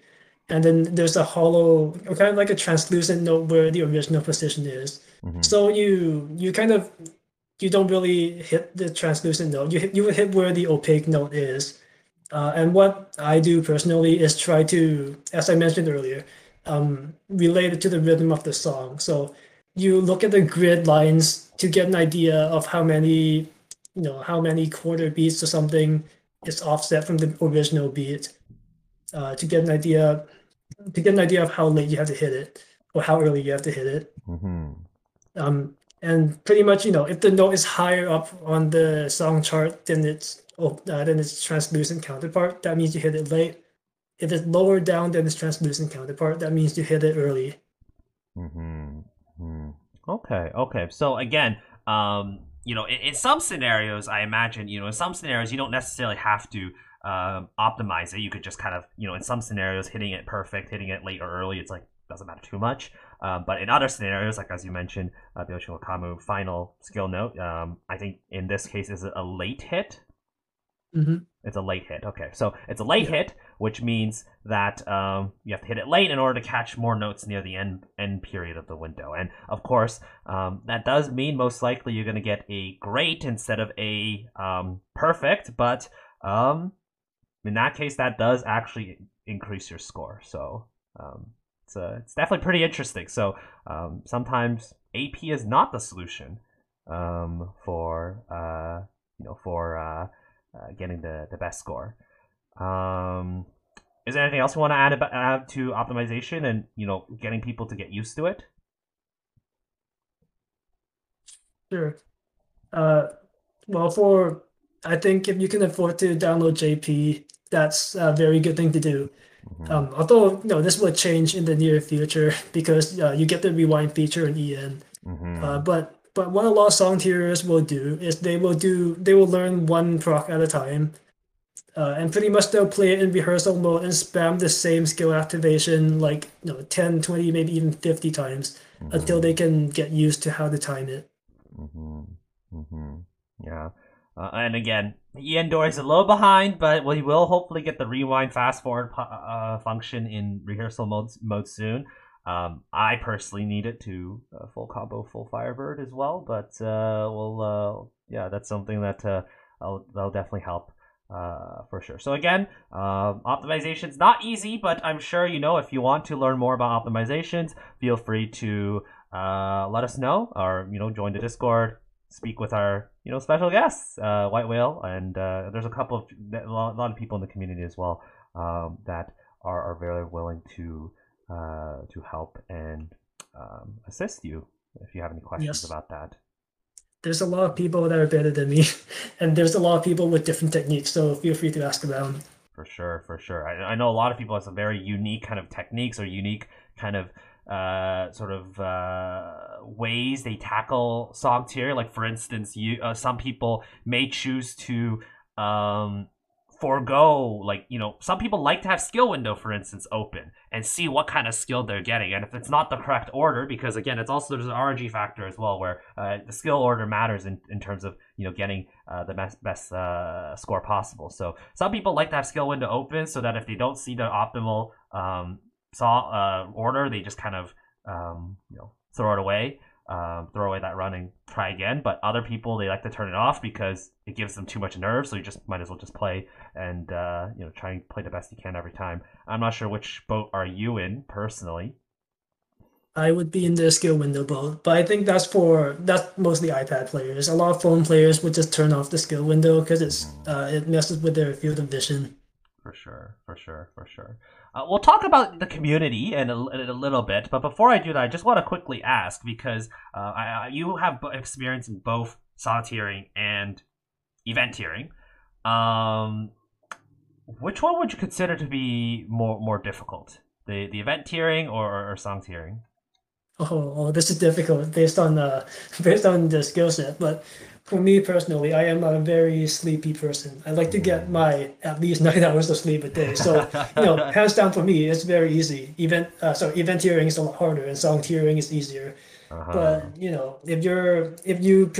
and then there's a hollow, or kind of like a translucent note where the original position is. So you don't really hit the translucent note. You would hit where the opaque note is. And what I do personally is try to, as I mentioned earlier, relate it to the rhythm of the song. So you look at the grid lines to get an idea of how many quarter beats or something is offset from the original beat, to get an idea of how late you have to hit it or how early you have to hit it. And pretty much, if the note is higher up on the song chart then it's translucent counterpart. That means you hit it late. If it's lower down than its translucent counterpart, that means you hit it early. Okay. So again, in some scenarios, I imagine, in some scenarios, you don't necessarily have to optimize it. You could just kind of, in some scenarios, hitting it perfect, hitting it late or early, it's like, doesn't matter too much. But in other scenarios, like as you mentioned, Byōshin wo Kamu final skill note, I think in this case is a late hit. It's a late hit. Okay, so it's a late hit, which means that you have to hit it late in order to catch more notes near the end period of the window. And of course, that does mean most likely you're going to get a great instead of a perfect. But in that case, that does actually increase your score. So it's definitely pretty interesting. So sometimes AP is not the solution for getting the best score. Is there anything else you want to add to optimization and getting people to get used to it? Sure. Well, for I think if you can afford to download JP, that's a very good thing to do. Mm-hmm. Although, no, this will change in the near future because you get the rewind feature in EN. Mm-hmm. But what a lot of song theorists will do is they will learn one proc at a time, and pretty much they'll play it in rehearsal mode and spam the same skill activation like 10, 20, maybe even 50 times mm-hmm. until they can get used to how to time it. Mm-hmm. Mm-hmm. Yeah. And again, ENdori is a little behind, but we will hopefully get the rewind fast forward function in rehearsal mode soon. I personally need it to full combo, full Firebird as well, but that's something that that'll definitely help for sure. So again, optimization's not easy, but I'm sure if you want to learn more about optimizations, feel free to let us know or join the Discord. Speak with our, special guests, White Whale, and there's a lot of people in the community as well that are very willing to help and assist you if you have any questions about that. There's a lot of people that are better than me, and there's a lot of people with different techniques, so feel free to ask around. For sure. I know a lot of people have some very unique kind of techniques or unique kind of ways they tackle song tier. Like, for instance, some people may choose to forego, some people like to have skill window, for instance, open and see what kind of skill they're getting. And if it's not the correct order, because again, it's also, there's an RNG factor as well, where the skill order matters in terms of, getting the best score possible. So some people like to have skill window open so that if they don't see the optimal order, they just kind of throw it away, throw away that run and try again. But other people, they like to turn it off because it gives them too much nerve, so you just might as well just play and try and play the best you can every time. I'm not sure which boat are you in personally. I would be in the skill window boat, but I think that's mostly iPad players. A lot of phone players would just turn off the skill window because it messes with their field of vision. For sure. We'll talk about the community in a little bit, but before I do that, I just want to quickly ask, because you have experience in both song tiering and event tiering. Which one would you consider to be more difficult, the event tiering or song tiering? Oh, this is difficult based on the skill set, but for me personally, I am not a very sleepy person. I like to get my at least 9 hours of sleep a day. So, hands down for me, it's very easy. Event tiering is a lot harder, and song tiering is easier. Uh-huh. But if you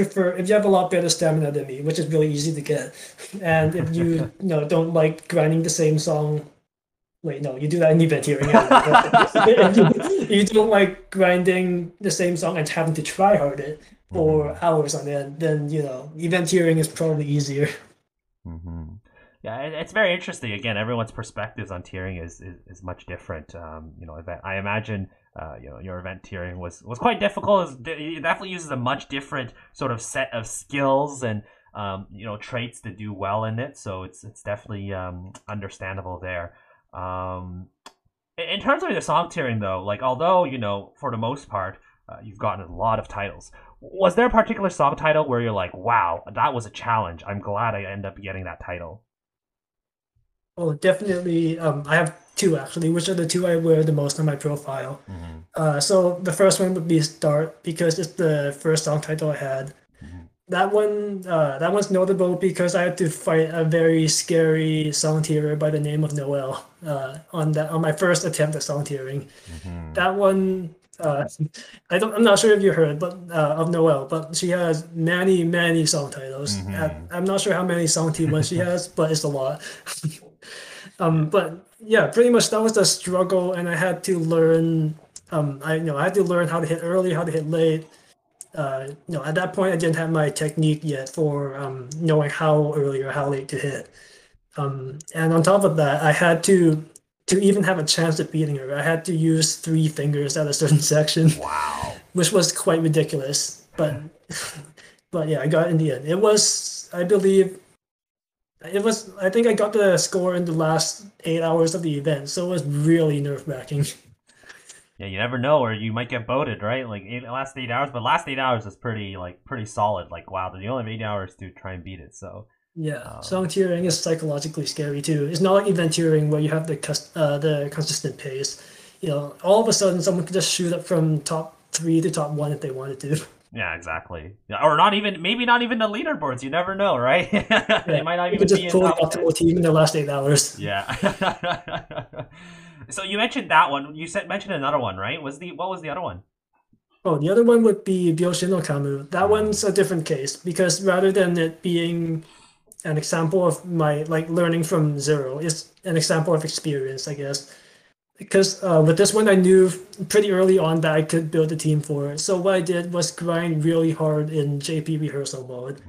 have a lot better stamina than me, which is really easy to get, and if you don't like grinding the same song. Wait, no, you do that in event tiering. You don't like grinding the same song and having to try hard it for hours on end, then event tiering is probably easier. Mm-hmm. Yeah, it's very interesting. Again, everyone's perspectives on tiering is much different. I imagine your event tiering was quite difficult. It definitely uses a much different sort of set of skills and traits to do well in it. So it's definitely understandable there. In terms of your song tiering, though, although for the most part you've gotten a lot of titles. Was there a particular song title where you're like, wow, that was a challenge. I'm glad I ended up getting that title. Oh, definitely. I have two, actually, which are the two I wear the most on my profile. Mm-hmm. So the first one would be Start, because it's the first song title I had. Mm-hmm. That one's notable because I had to fight a very scary song tierer by the name of Noelle on my first attempt at song tiering. Mm-hmm. That one... I'm not sure if you heard, but of Noelle, but she has many, many song titles. Mm-hmm. I'm not sure how many song T1 she has, but it's a lot. But yeah, pretty much that was the struggle, and I had to learn. I had to learn how to hit early, how to hit late. At that point, I didn't have my technique yet for knowing how early or how late to hit. And on top of that, I had to even have a chance at beating her, I had to use 3 fingers at a certain section. Wow. Which was quite ridiculous. But yeah, I got it in the end. I think I got the score in the last 8 hours of the event, so it was really nerve-wracking. Yeah, you never know, or you might get boated, right? Like last 8 hours, but last 8 hours is pretty solid. Like, wow, you only have 8 hours to try and beat it. So yeah, song tiering is psychologically scary too. It's not like event tiering where you have the consistent pace. You know, all of a sudden someone could just shoot up from top 3 to top 1 if they wanted to. Yeah, exactly. Or not even, maybe not even the leaderboards. You never know, right? Yeah, they might not even just be pull the optimal team in the last 8 hours. Yeah. So you mentioned that one. You mentioned another one, right? What was the other one? Oh, the other one would be Byōshin wo Kamu. That one's a different case because rather than it being an example of my learning from zero, it's an example of experience, I guess. Because with this one, I knew pretty early on that I could build a team for it. So what I did was grind really hard in JP rehearsal mode,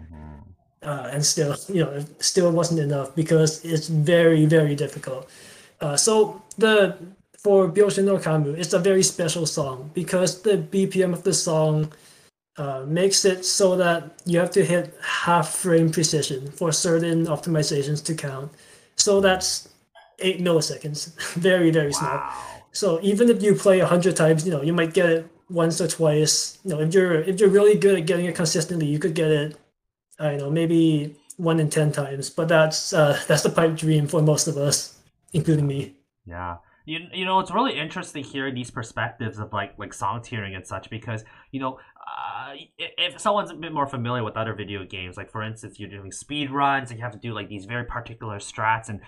and still, you know, it still wasn't enough because it's very, very difficult. So for Byōshin wo Kamu, it's a very special song because the BPM of the song makes it so that you have to hit half frame precision for certain optimizations to count. So that's 8 milliseconds, very, very small. Wow. So even if you play 100 times, you know, you might get it once or twice. You know, if you're really good at getting it consistently, you could get it, I don't know, maybe 1 in 10 times. But that's the pipe dream for most of us, including me. Yeah, you know, it's really interesting hearing these perspectives of like song tiering and such, because you know, if someone's a bit more familiar with other video games, like for instance, you're doing speed runs and you have to do like these very particular strats and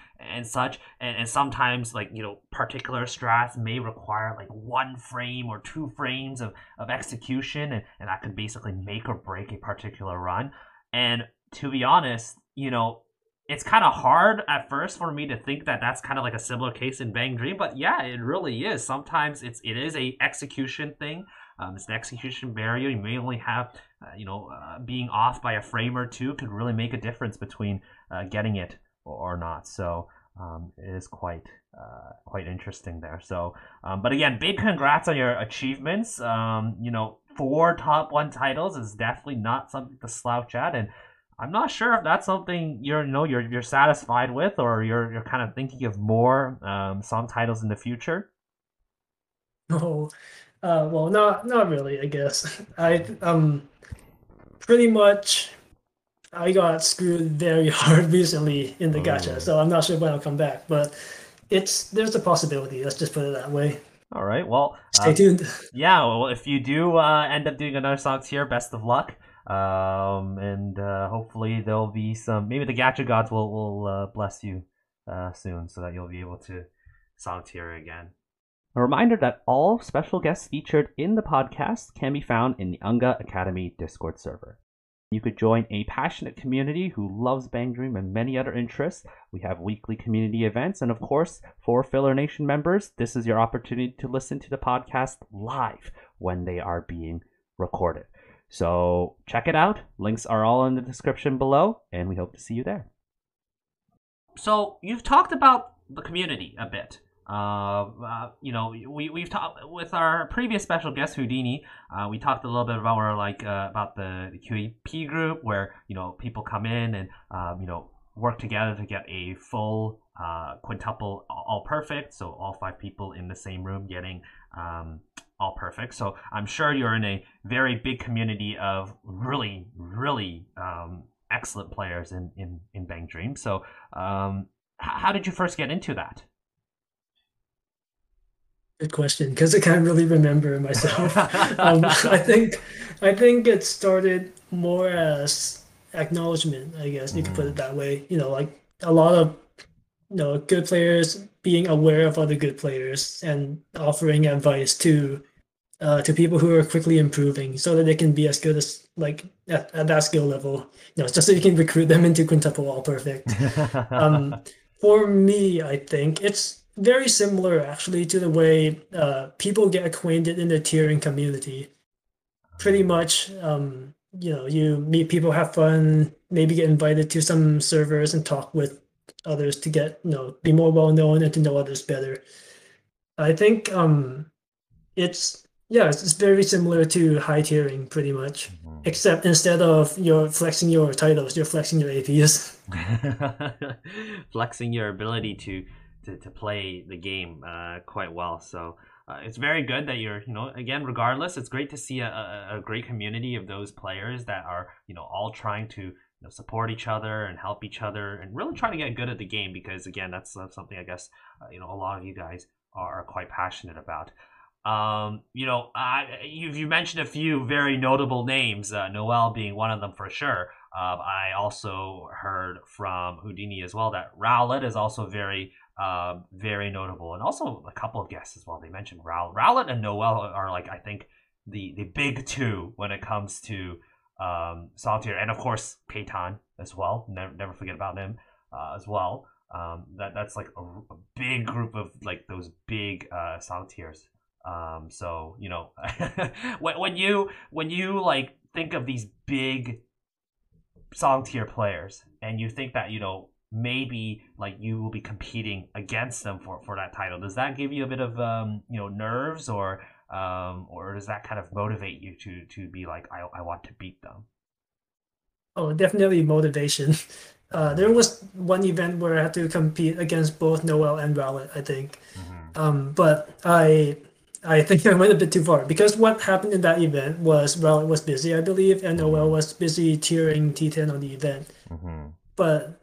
such, and sometimes like, you know, particular strats may require like 1 frame or 2 frames of execution, and that could basically make or break a particular run. And to be honest, you know, it's kind of hard at first for me to think that that's kind of like a similar case in Bang Dream, but yeah, it really is. Sometimes it is a execution thing. It's an execution barrier. You may only have, being off by a frame or two could really make a difference between getting it or not. So it is quite interesting there. So, but again, big congrats on your achievements. 4 top 1 titles is definitely not something to slouch at, and I'm not sure if that's something you're satisfied with, or you're kind of thinking of more song titles in the future. No. Well, not really, I guess. I pretty much I got screwed very hard recently in the gacha, so I'm not sure when I'll come back, but there's a possibility, let's just put it that way. All right, well, stay tuned. Yeah, well, if you do end up doing another song tier, best of luck. And hopefully there'll be maybe the gacha gods will bless you soon, so that you'll be able to song tier again. A reminder that all special guests featured in the podcast can be found in the Unga Academy Discord server. You could join a passionate community who loves Bang Dream and many other interests. We have weekly community events, and of course, for Filler Nation members, this is your opportunity to listen to the podcast live when they are being recorded. So check it out. Links are all in the description below, and we hope to see you there. So you've talked about the community a bit. We've talked with our previous special guest Houdini. We talked a little bit about about the QAP group, where people come in and work together to get a full quintuple all perfect. So all 5 people in the same room getting all perfect. So I'm sure you're in a very big community of really, really excellent players in Bang Dream. So how did you first get into that? Good question, because I can't really remember myself. I think it started more as acknowledgement, I guess you could put it that way. Like a lot of good players being aware of other good players and offering advice to people who are quickly improving, so that they can be as good as at that skill level. Just so you can recruit them into quintuple all perfect. For me, I think it's very similar, actually, to the way people get acquainted in the tiering community. Pretty much, you meet people, have fun, maybe get invited to some servers and talk with others to get, be more well-known and to know others better. I think it's very similar to high tiering, pretty much. Except instead of you're flexing your titles, you're flexing your APs. Flexing your ability to play the game quite well. So It's very good that you're, again, regardless, it's great to see a great community of those players that are, all trying to support each other and help each other and really trying to get good at the game, because, again, that's something I guess, a lot of you guys are quite passionate about. You mentioned a few very notable names, Noelle being one of them for sure. I also heard from Houdini as well that Rowlett is also very, very notable, and also a couple of guests as well. They mentioned Rowlett and Noelle are, like, I think the big two when it comes to Solitaire, and of course K10 as well. Never forget about him as well. That's like a big group of like those big Solitaires. So when you like think of these big Solitaire players and you think that maybe like you will be competing against them for that title, does that give you a bit of nerves, or does that kind of motivate you to be like, I want to beat them? Oh, definitely motivation. There was one event where I had to compete against both Noelle and Rowlett, I think. Mm-hmm. But I think I went a bit too far, because what happened in that event was Rowlett was busy, I believe, and Noelle was busy tiering T10 on the event. Mm-hmm. But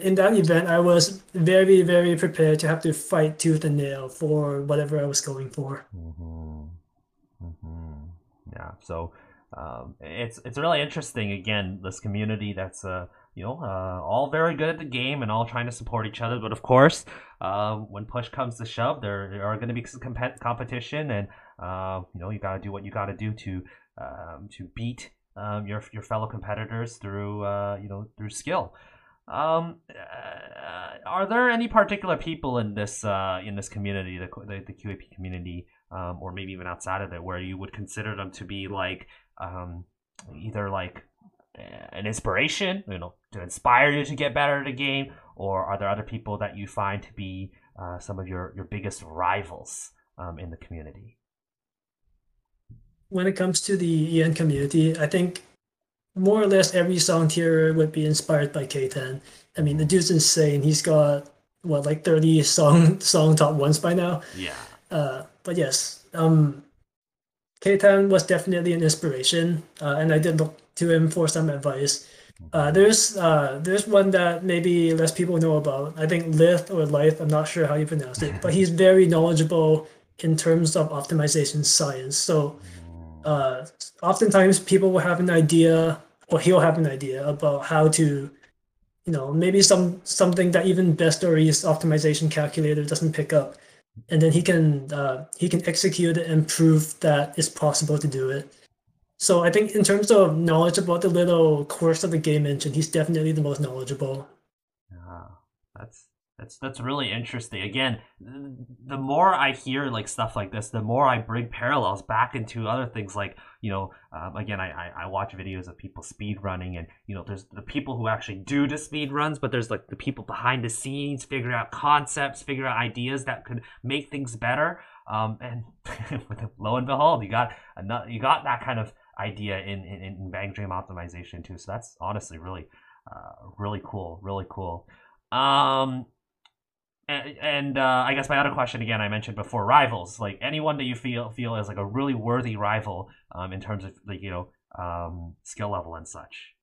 in that event, I was very, very prepared to have to fight tooth and nail for whatever I was going for. Mm-hmm. Mm-hmm. Yeah, so it's really interesting, again, this community that's... all very good at the game and all trying to support each other, but of course when push comes to shove, there are going to be some competition, and you got to do what you got to do to beat your fellow competitors through through skill. Are there any particular people in this community, the QAP community, or maybe even outside of it, where you would consider them to be like either like an inspiration, to inspire you to get better at a game, or are there other people that you find to be some of your biggest rivals in the community? When it comes to the EN community, I think more or less every songtierer would be inspired by K10. I mean, the dude's insane. He's got like 30 song top ones by now. Yeah. But yes, K10 was definitely an inspiration, and I did look to him for some advice. There's one that maybe less people know about. I think Life, I'm not sure how you pronounce it, but he's very knowledgeable in terms of optimization science. So oftentimes people will have an idea, or he'll have an idea about how to, maybe something that even BestDori's optimization calculator doesn't pick up, and then he can execute it and prove that it's possible to do it. So I think in terms of knowledge about the little quirks of the game engine, he's definitely the most knowledgeable. That's really interesting. Again, the more I hear like stuff like this, the more I bring parallels back into other things. Like again, I watch videos of people speed running, and there's the people who actually do the speed runs, but there's like the people behind the scenes figuring out concepts, figuring out ideas that could make things better. And lo and behold, you got that kind of idea in Bang Dream optimization too. So that's honestly really really cool. I guess my other question, again, I mentioned before, rivals, like anyone that you feel is like a really worthy rival in terms of like skill level and such.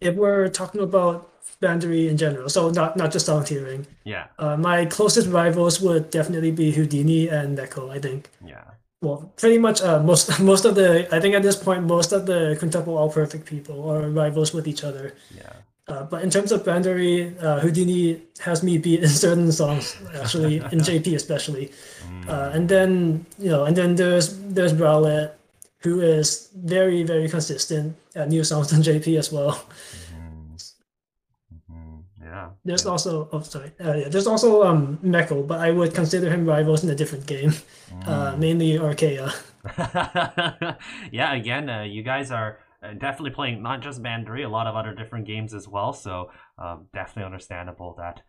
If we're talking about Bandori in general, so not just volunteering. Yeah. My closest rivals would definitely be Houdini and Neko, I think. Yeah. Well, pretty much most of the, I think at this point, most of the quintuple all-perfect people are rivals with each other. Yeah. But in terms of Bandori, Houdini has me beat in certain songs, actually, in JP especially. Mm. And then there's Rowlett, who is very, very consistent at new songs on JP as well. Mm-hmm. Mm-hmm. Yeah. There's also there's also Mechel, but I would consider him rivals in a different game, mainly Arcaea. Yeah, again, you guys are definitely playing not just Bandori, a lot of other different games as well. So definitely understandable that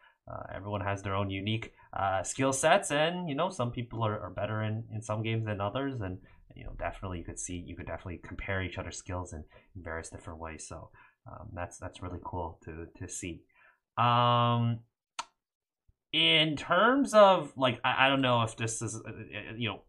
everyone has their own unique skill sets, and some people are better in some games than others, and definitely you could definitely compare each other's skills in various different ways. So that's really cool to see. in terms of, like, I don't know if this is, you know,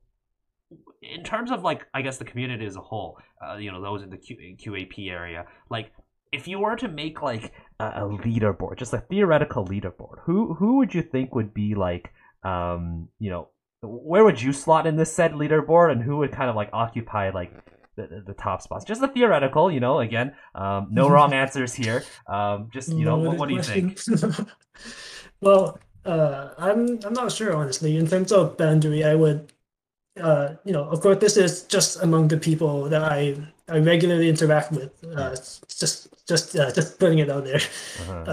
in terms of, like, I guess the community as a whole, you know, those in the QAP area, like, if you were to make, like, a leaderboard, just a theoretical leaderboard, who would you think would be, like, you know, where would you slot in this said leaderboard, and who would kind of, like, occupy, like, the top spots? Just a theoretical, you know, again, no wrong answers here. Just, you know, what do you think? Well, I'm not sure, honestly. In terms of boundary, I would, you know, of course, this is just among the people that I regularly interact with. Just putting it out there.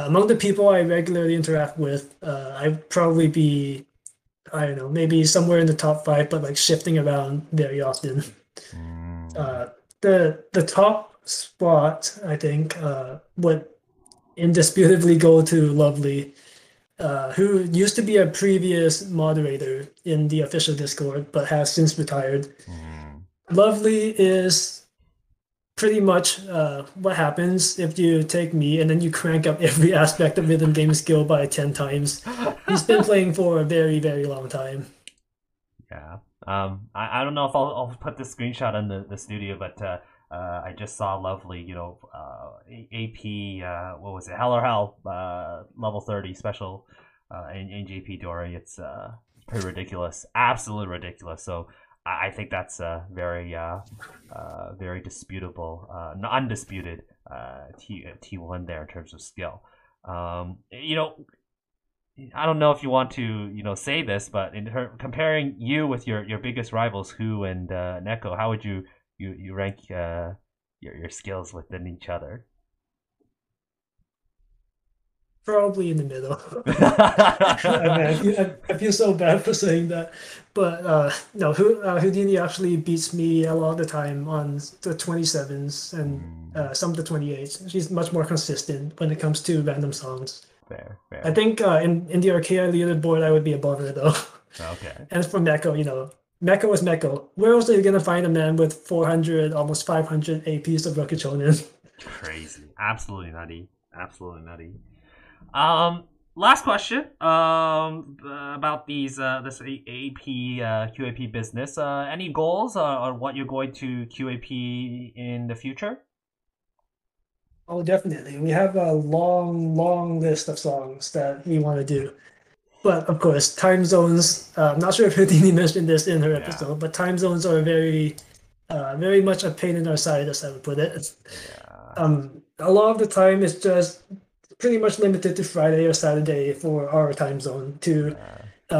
Among the people I regularly interact with, I'd probably be, I don't know, maybe somewhere in the top 5, but like shifting around very often. The top spot, I think, would indisputably go to Lovely, who used to be a previous moderator in the official Discord, but has since retired. Lovely is pretty much what happens if you take me and then you crank up every aspect of rhythm game skill by 10 times. He's been playing for a very, very long time. Yeah. I don't know if I'll put this screenshot in the studio, but I just saw Lovely, you know, AP, what was it, Hell or Hell, level 30 special in JPdori. It's pretty ridiculous, absolutely ridiculous. So I think that's very, very disputable, undisputed T1 there in terms of skill. You know, I don't know if you want to, you know, say this, but in comparing you with your biggest rivals, Hu and Neko, how would you rank your skills within each other? Probably in the middle. I feel so bad for saying that, but no, Houdini actually beats me a lot of the time on the 27s and some of the 28s. She's much more consistent when it comes to random songs. Fair. I think in the Arcaea leaderboard, I would be above her, though. Okay. And from Mechel, you know, Mechel is Mechel. Where else are you going to find a man with 400, almost 500 APs of Rocket Shonen? Crazy. Absolutely nutty. Last question about these this AP QAP business. Any goals on what you're going to QAP in the future? Oh, definitely. We have a long, long list of songs that we want to do. But of course, time zones, I'm not sure if Houdini mentioned this in her episode, but time zones are very, very much a pain in our side, as I would put it. Yeah. A lot of the time, it's just pretty much limited to Friday or Saturday for our time zone to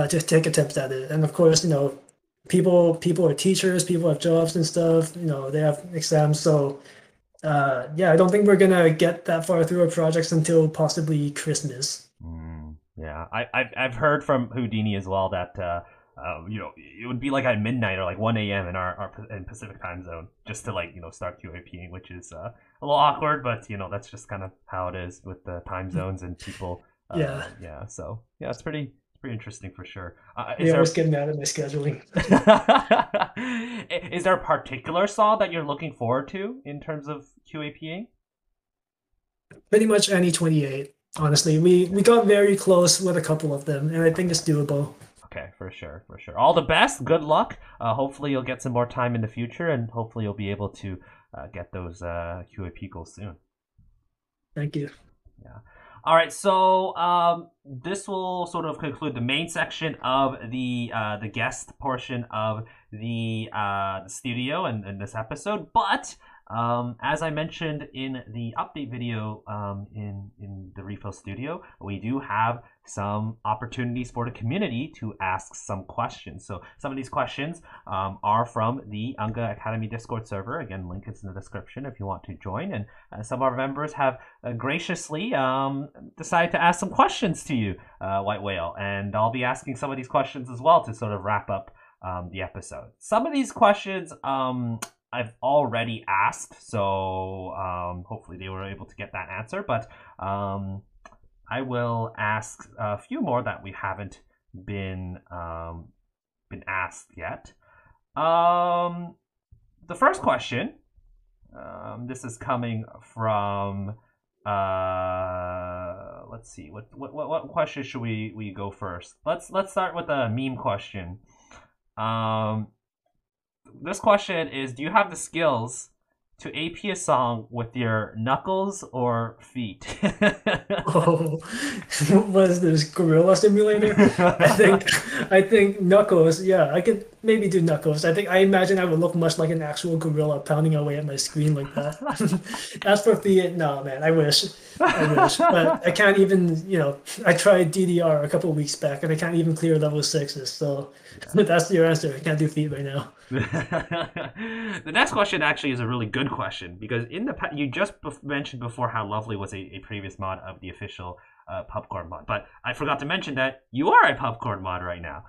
just take attempts at it. And of course, you know, people are teachers, people have jobs and stuff, you know, they have exams, so... yeah, I don't think we're gonna get that far through our projects until possibly Christmas. Yeah, I've heard from Houdini as well that you know, it would be like at midnight or like 1 a.m. in our Pacific time zone just to, like, you know, start QAPing, which is a little awkward, but you know, that's just kind of how it is with the time zones and people. Yeah. So yeah, it's pretty interesting for sure. They always get mad at my scheduling. Is there a particular song that you're looking forward to in terms of QAPing? Pretty much any 28, honestly. We got very close with a couple of them, and I think it's doable. Okay, for sure. All the best. Good luck. Hopefully you'll get some more time in the future, and hopefully you'll be able to get those QAP goals soon. Thank you. Yeah. All right, so this will sort of conclude the main section of the guest portion of the studio and this episode. But as I mentioned in the update video in the Refill Studio, we do have some opportunities for the community to ask some questions. So some of these questions are from the Anga Academy Discord server. Again, link is in the description if you want to join. And some of our members have graciously decided to ask some questions to you, White Whale. And I'll be asking some of these questions as well to sort of wrap up the episode. Some of these questions I've already asked, so hopefully they were able to get that answer. But I will ask a few more that we haven't been asked yet. The first question, this is coming from Let's see. What question should we go first? Let's start with a meme question. This question is: do you have the skills to AP a song with your knuckles or feet? Oh, what was this, gorilla simulator? I think knuckles. Yeah, I could maybe do knuckles. I imagine I would look much like an actual gorilla pounding away at my screen like that. As for feet, no, man, I wish, but I can't even. You know, I tried DDR a couple of weeks back, and I can't even clear level 6s. So that's your answer. I can't do feet right now. The next question actually is a really good question, because in the past, you just mentioned before how Lovely was a previous mod of the official popcorn mod, but I forgot to mention that you are a popcorn mod right now.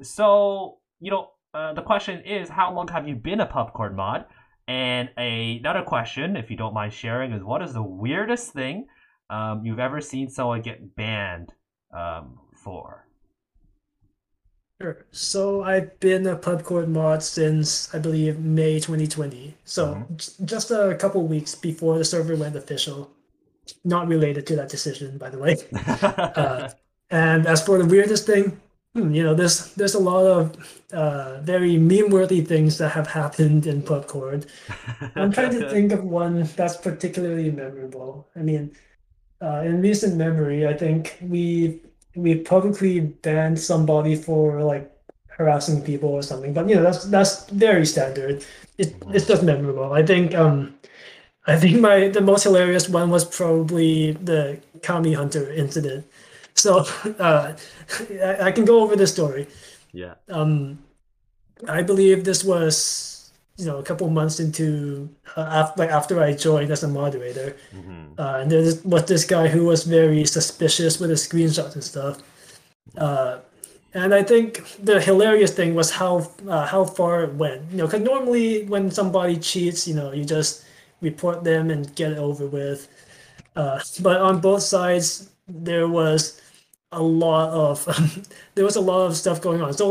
So you know, the question is, how long have you been a popcorn mod? And another question, if you don't mind sharing, is what is the weirdest thing you've ever seen someone get banned for? Sure. So I've been a PubCord mod since, I believe, May 2020. So just a couple weeks before the server went official. Not related to that decision, by the way. And as for the weirdest thing, you know, there's a lot of very meme-worthy things that have happened in PubCord. I'm trying to think of one that's particularly memorable. I mean, in recent memory, I think we publicly banned somebody for like harassing people or something, but you know, that's very standard. It's just memorable. I think the most hilarious one was probably the Kami Hunter incident. So I can go over the story. Yeah. I believe this was, you know, a couple months into after I joined as a moderator, and there was this guy who was very suspicious with his screenshots and stuff. And I think the hilarious thing was how far it went. You know, because normally when somebody cheats, you know, you just report them and get it over with. But on both sides, there was a lot of stuff going on. So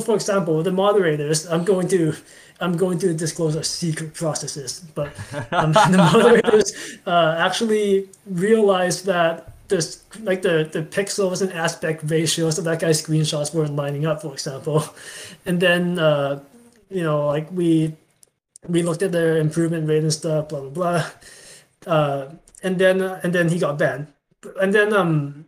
for example, the moderators, I'm going to disclose our secret processes, but the moderators actually realized that this, like the pixels and aspect ratios of that guy's screenshots weren't lining up, for example. And then you know, like we looked at their improvement rate and stuff, blah blah blah, and then he got banned. And then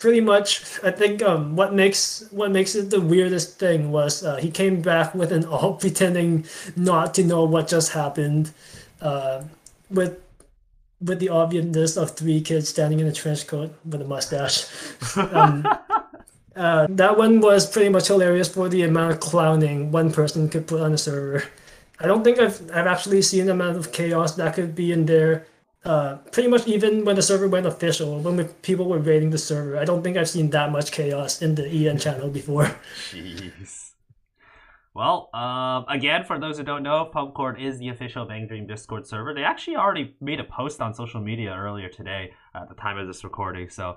pretty much, I think what makes it the weirdest thing was he came back with an all pretending not to know what just happened, with the obviousness of three kids standing in a trench coat with a mustache. That one was pretty much hilarious for the amount of clowning one person could put on a server. I don't think I've actually seen the amount of chaos that could be in there. Pretty much even when the server went official, when people were raiding the server, I don't think I've seen that much chaos in the EN channel before. Jeez. Well, again, for those who don't know, PubCord is the official Bang Dream Discord server. They actually already made a post on social media earlier today at the time of this recording. So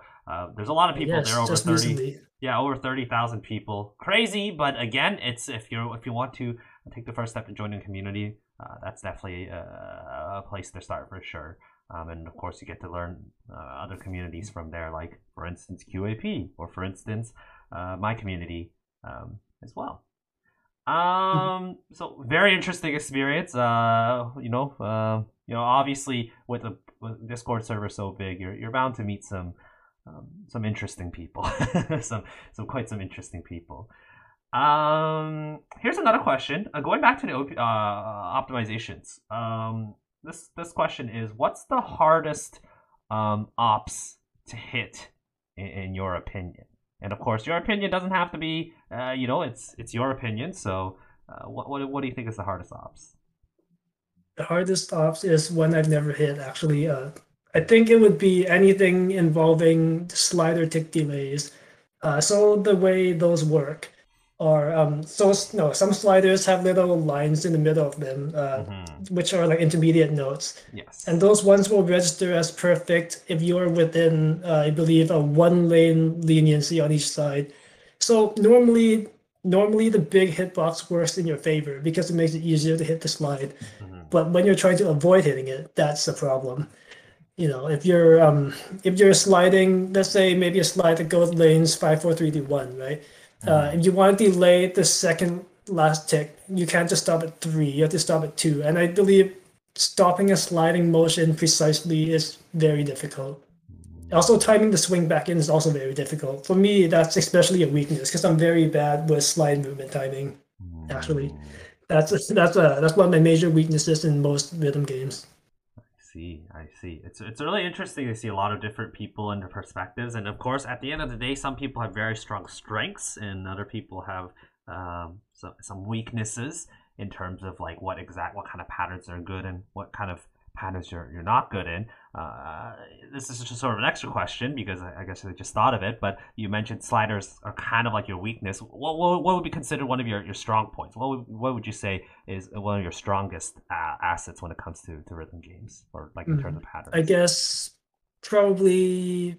there's a lot of people there, over 30. Recently. Yeah, over 30,000 people. Crazy, but again, it's if you want to take the first step to joining a community, that's definitely a place to start for sure. And of course, you get to learn other communities from there, like for instance QAP, or for instance my community as well. So very interesting experience. Obviously with Discord server so big, you're bound to meet some interesting people, some interesting people. Here's another question. Going back to the optimizations. This question is, what's the hardest ops to hit in your opinion? And of course, your opinion doesn't have to be, it's your opinion. So what do you think is the hardest ops? The hardest ops is one I've never hit, actually. I think it would be anything involving slider tick delays. So the way those work are, some sliders have little lines in the middle of them, which are like intermediate notes. Yes. And those ones will register as perfect if you're within, I believe, a one-lane leniency on each side. So normally the big hitbox works in your favor because it makes it easier to hit the slide. But when you're trying to avoid hitting it, that's the problem. you know, if you're sliding, let's say maybe a slide that goes lanes 5, 4, 3, 2, 1, right? If you want to delay the second last tick, you can't just stop at 3. You have to stop at 2. And I believe stopping a sliding motion precisely is very difficult. Also, timing the swing back in is also very difficult. For me, that's especially a weakness because I'm very bad with slide movement timing. Actually, that's one of my major weaknesses in most rhythm games. I see. It's really interesting to see a lot of different people and their perspectives. And of course, at the end of the day, some people have very strong strengths, and other people have some weaknesses in terms of like what kind of patterns they're good and what kind of patterns you're not good in. This is just sort of an extra question because I guess I just thought of it, but you mentioned sliders are kind of like your weakness. What would be considered one of your strong points? What would you say is one of your strongest assets when it comes to rhythm games or like in terms of patterns? I guess probably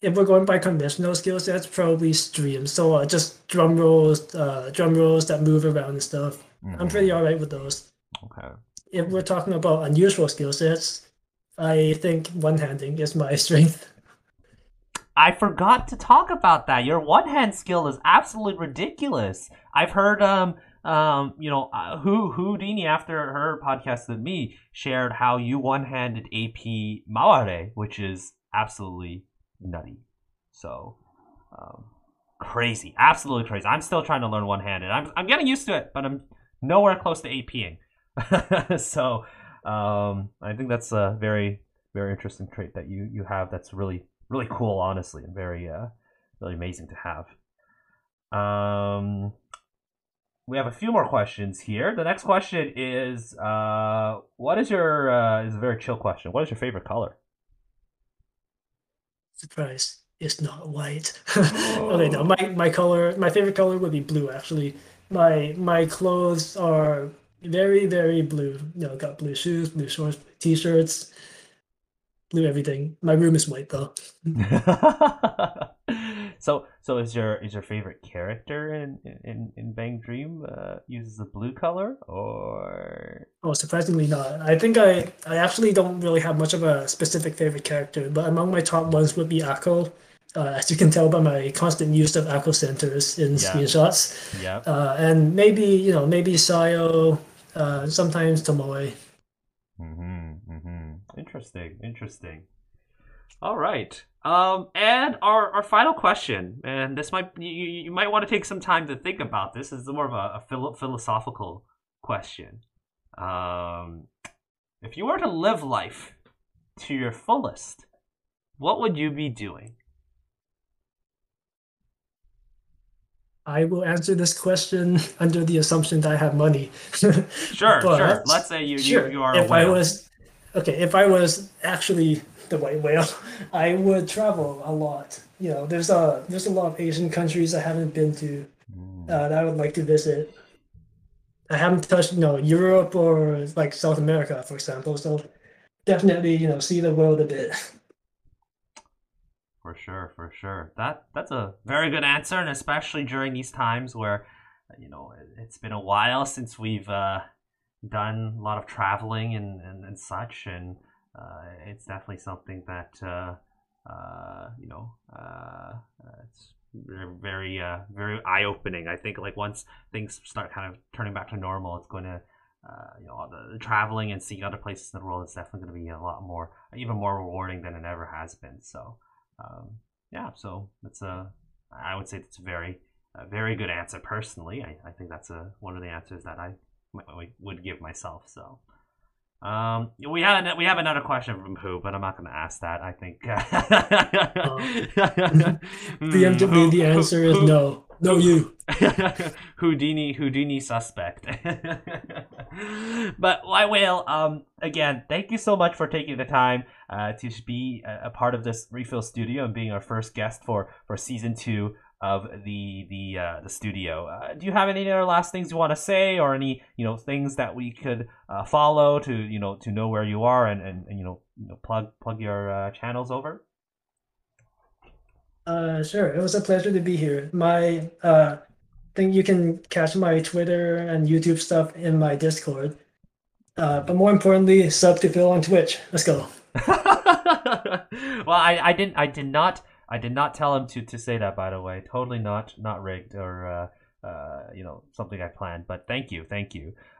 if we're going by conventional skill sets, probably streams. So just drum rolls that move around and stuff. I'm pretty all right with those. Okay. If we're talking about unusual skill sets, I think one-handing is my strength. I forgot to talk about that. Your one-hand skill is absolutely ridiculous. I've heard, Houdini after her podcast with me shared how you one-handed AP Maware, which is absolutely nutty. So, crazy, absolutely crazy. I'm still trying to learn one-handed. I'm getting used to it, but I'm nowhere close to APing. So. I think that's a very, very interesting trait that you have. That's really, really cool, honestly, and very, really amazing to have. We have a few more questions here. The next question is, what is your? Is a very chill question. What is your favorite color? Surprise! It's not white. Okay, no, my favorite color would be blue. Actually, my clothes are very, very blue. You know, got blue shoes, blue shorts, blue t-shirts, blue everything. My room is white though. So is your favorite character in Bang Dream uses the blue color or? Oh, surprisingly not. I think I actually don't really have much of a specific favorite character, but among my top ones would be Akko. As you can tell by my constant use of Akko centers in screenshots. Yeah. And maybe Sayo. Sometimes Tomoe. Interesting. All right. And our final question, and this might you might want to take some time to think about. This is more of a philosophical question. If you were to live life to your fullest, what would you be doing? I will answer this question under the assumption that I have money. Sure. Let's say you are a whale. If I was actually the white whale, I would travel a lot. You know, there's a lot of Asian countries I haven't been to that I would like to visit. I haven't touched, Europe or like South America, for example. So definitely, see the world a bit. For sure. That's a very good answer, and especially during these times where, it's been a while since we've done a lot of traveling and such, and it's definitely something that it's very very eye-opening. I think like once things start kind of turning back to normal, it's going to the traveling and seeing other places in the world is definitely going to be a lot more, even more rewarding than it ever has been. So. So that's I would say that's a very good answer personally. I think that's one of the answers that I would give myself. So we have another question from Who, but I'm not going to ask that. I think the answer is no. No, you. Houdini suspect. But White Whale, again, thank you so much for taking the time to be a part of this Refill Studio and being our first guest for season 2 of the studio. Do you have any other last things you want to say, or any things that we could follow to know where you are and plug your channels over? Sure. It was a pleasure to be here. My think you can catch my Twitter and YouTube stuff in my Discord. But more importantly, sub to Phil on Twitch. Let's go. Well, I did not tell him to say that, by the way. Totally not rigged or something I planned. But thank you.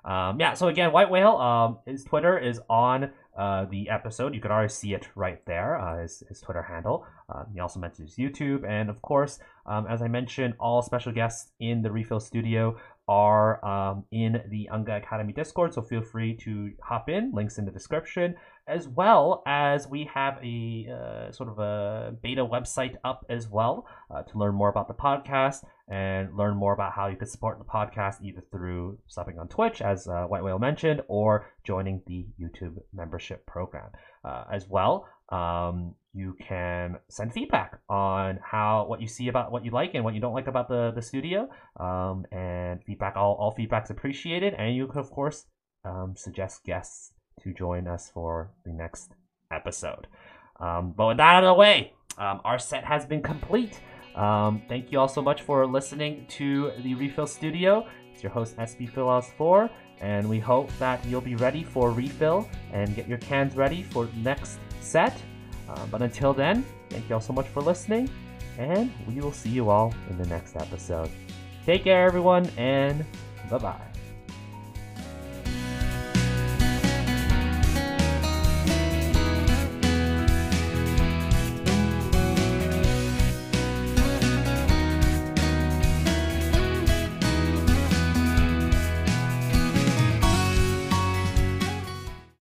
Yeah. So again, White Whale. His Twitter is on the episode. You can already see it right there. His Twitter handle. He also mentioned his YouTube, and of course, as I mentioned, all special guests in the Refill Studio are in the Anga Academy Discord, so feel free to hop in. Links in the description, as well as we have a sort of a beta website up as well to learn more about the podcast and learn more about how you could support the podcast, either through subbing on Twitch, as White Whale mentioned, or joining the YouTube membership program as well. You can send feedback on what you see about what you like and what you don't like about the studio, and feedback. All feedback's appreciated, and you can of course suggest guests to join us for the next episode. But with that out of the way, our set has been complete. Thank you all so much for listening to the Refill Studio. It's your host SBPhilOz4, and we hope that you'll be ready for refill and get your cans ready for the next set. But until then, thank you all so much for listening, and we will see you all in the next episode. Take care, everyone, and bye-bye.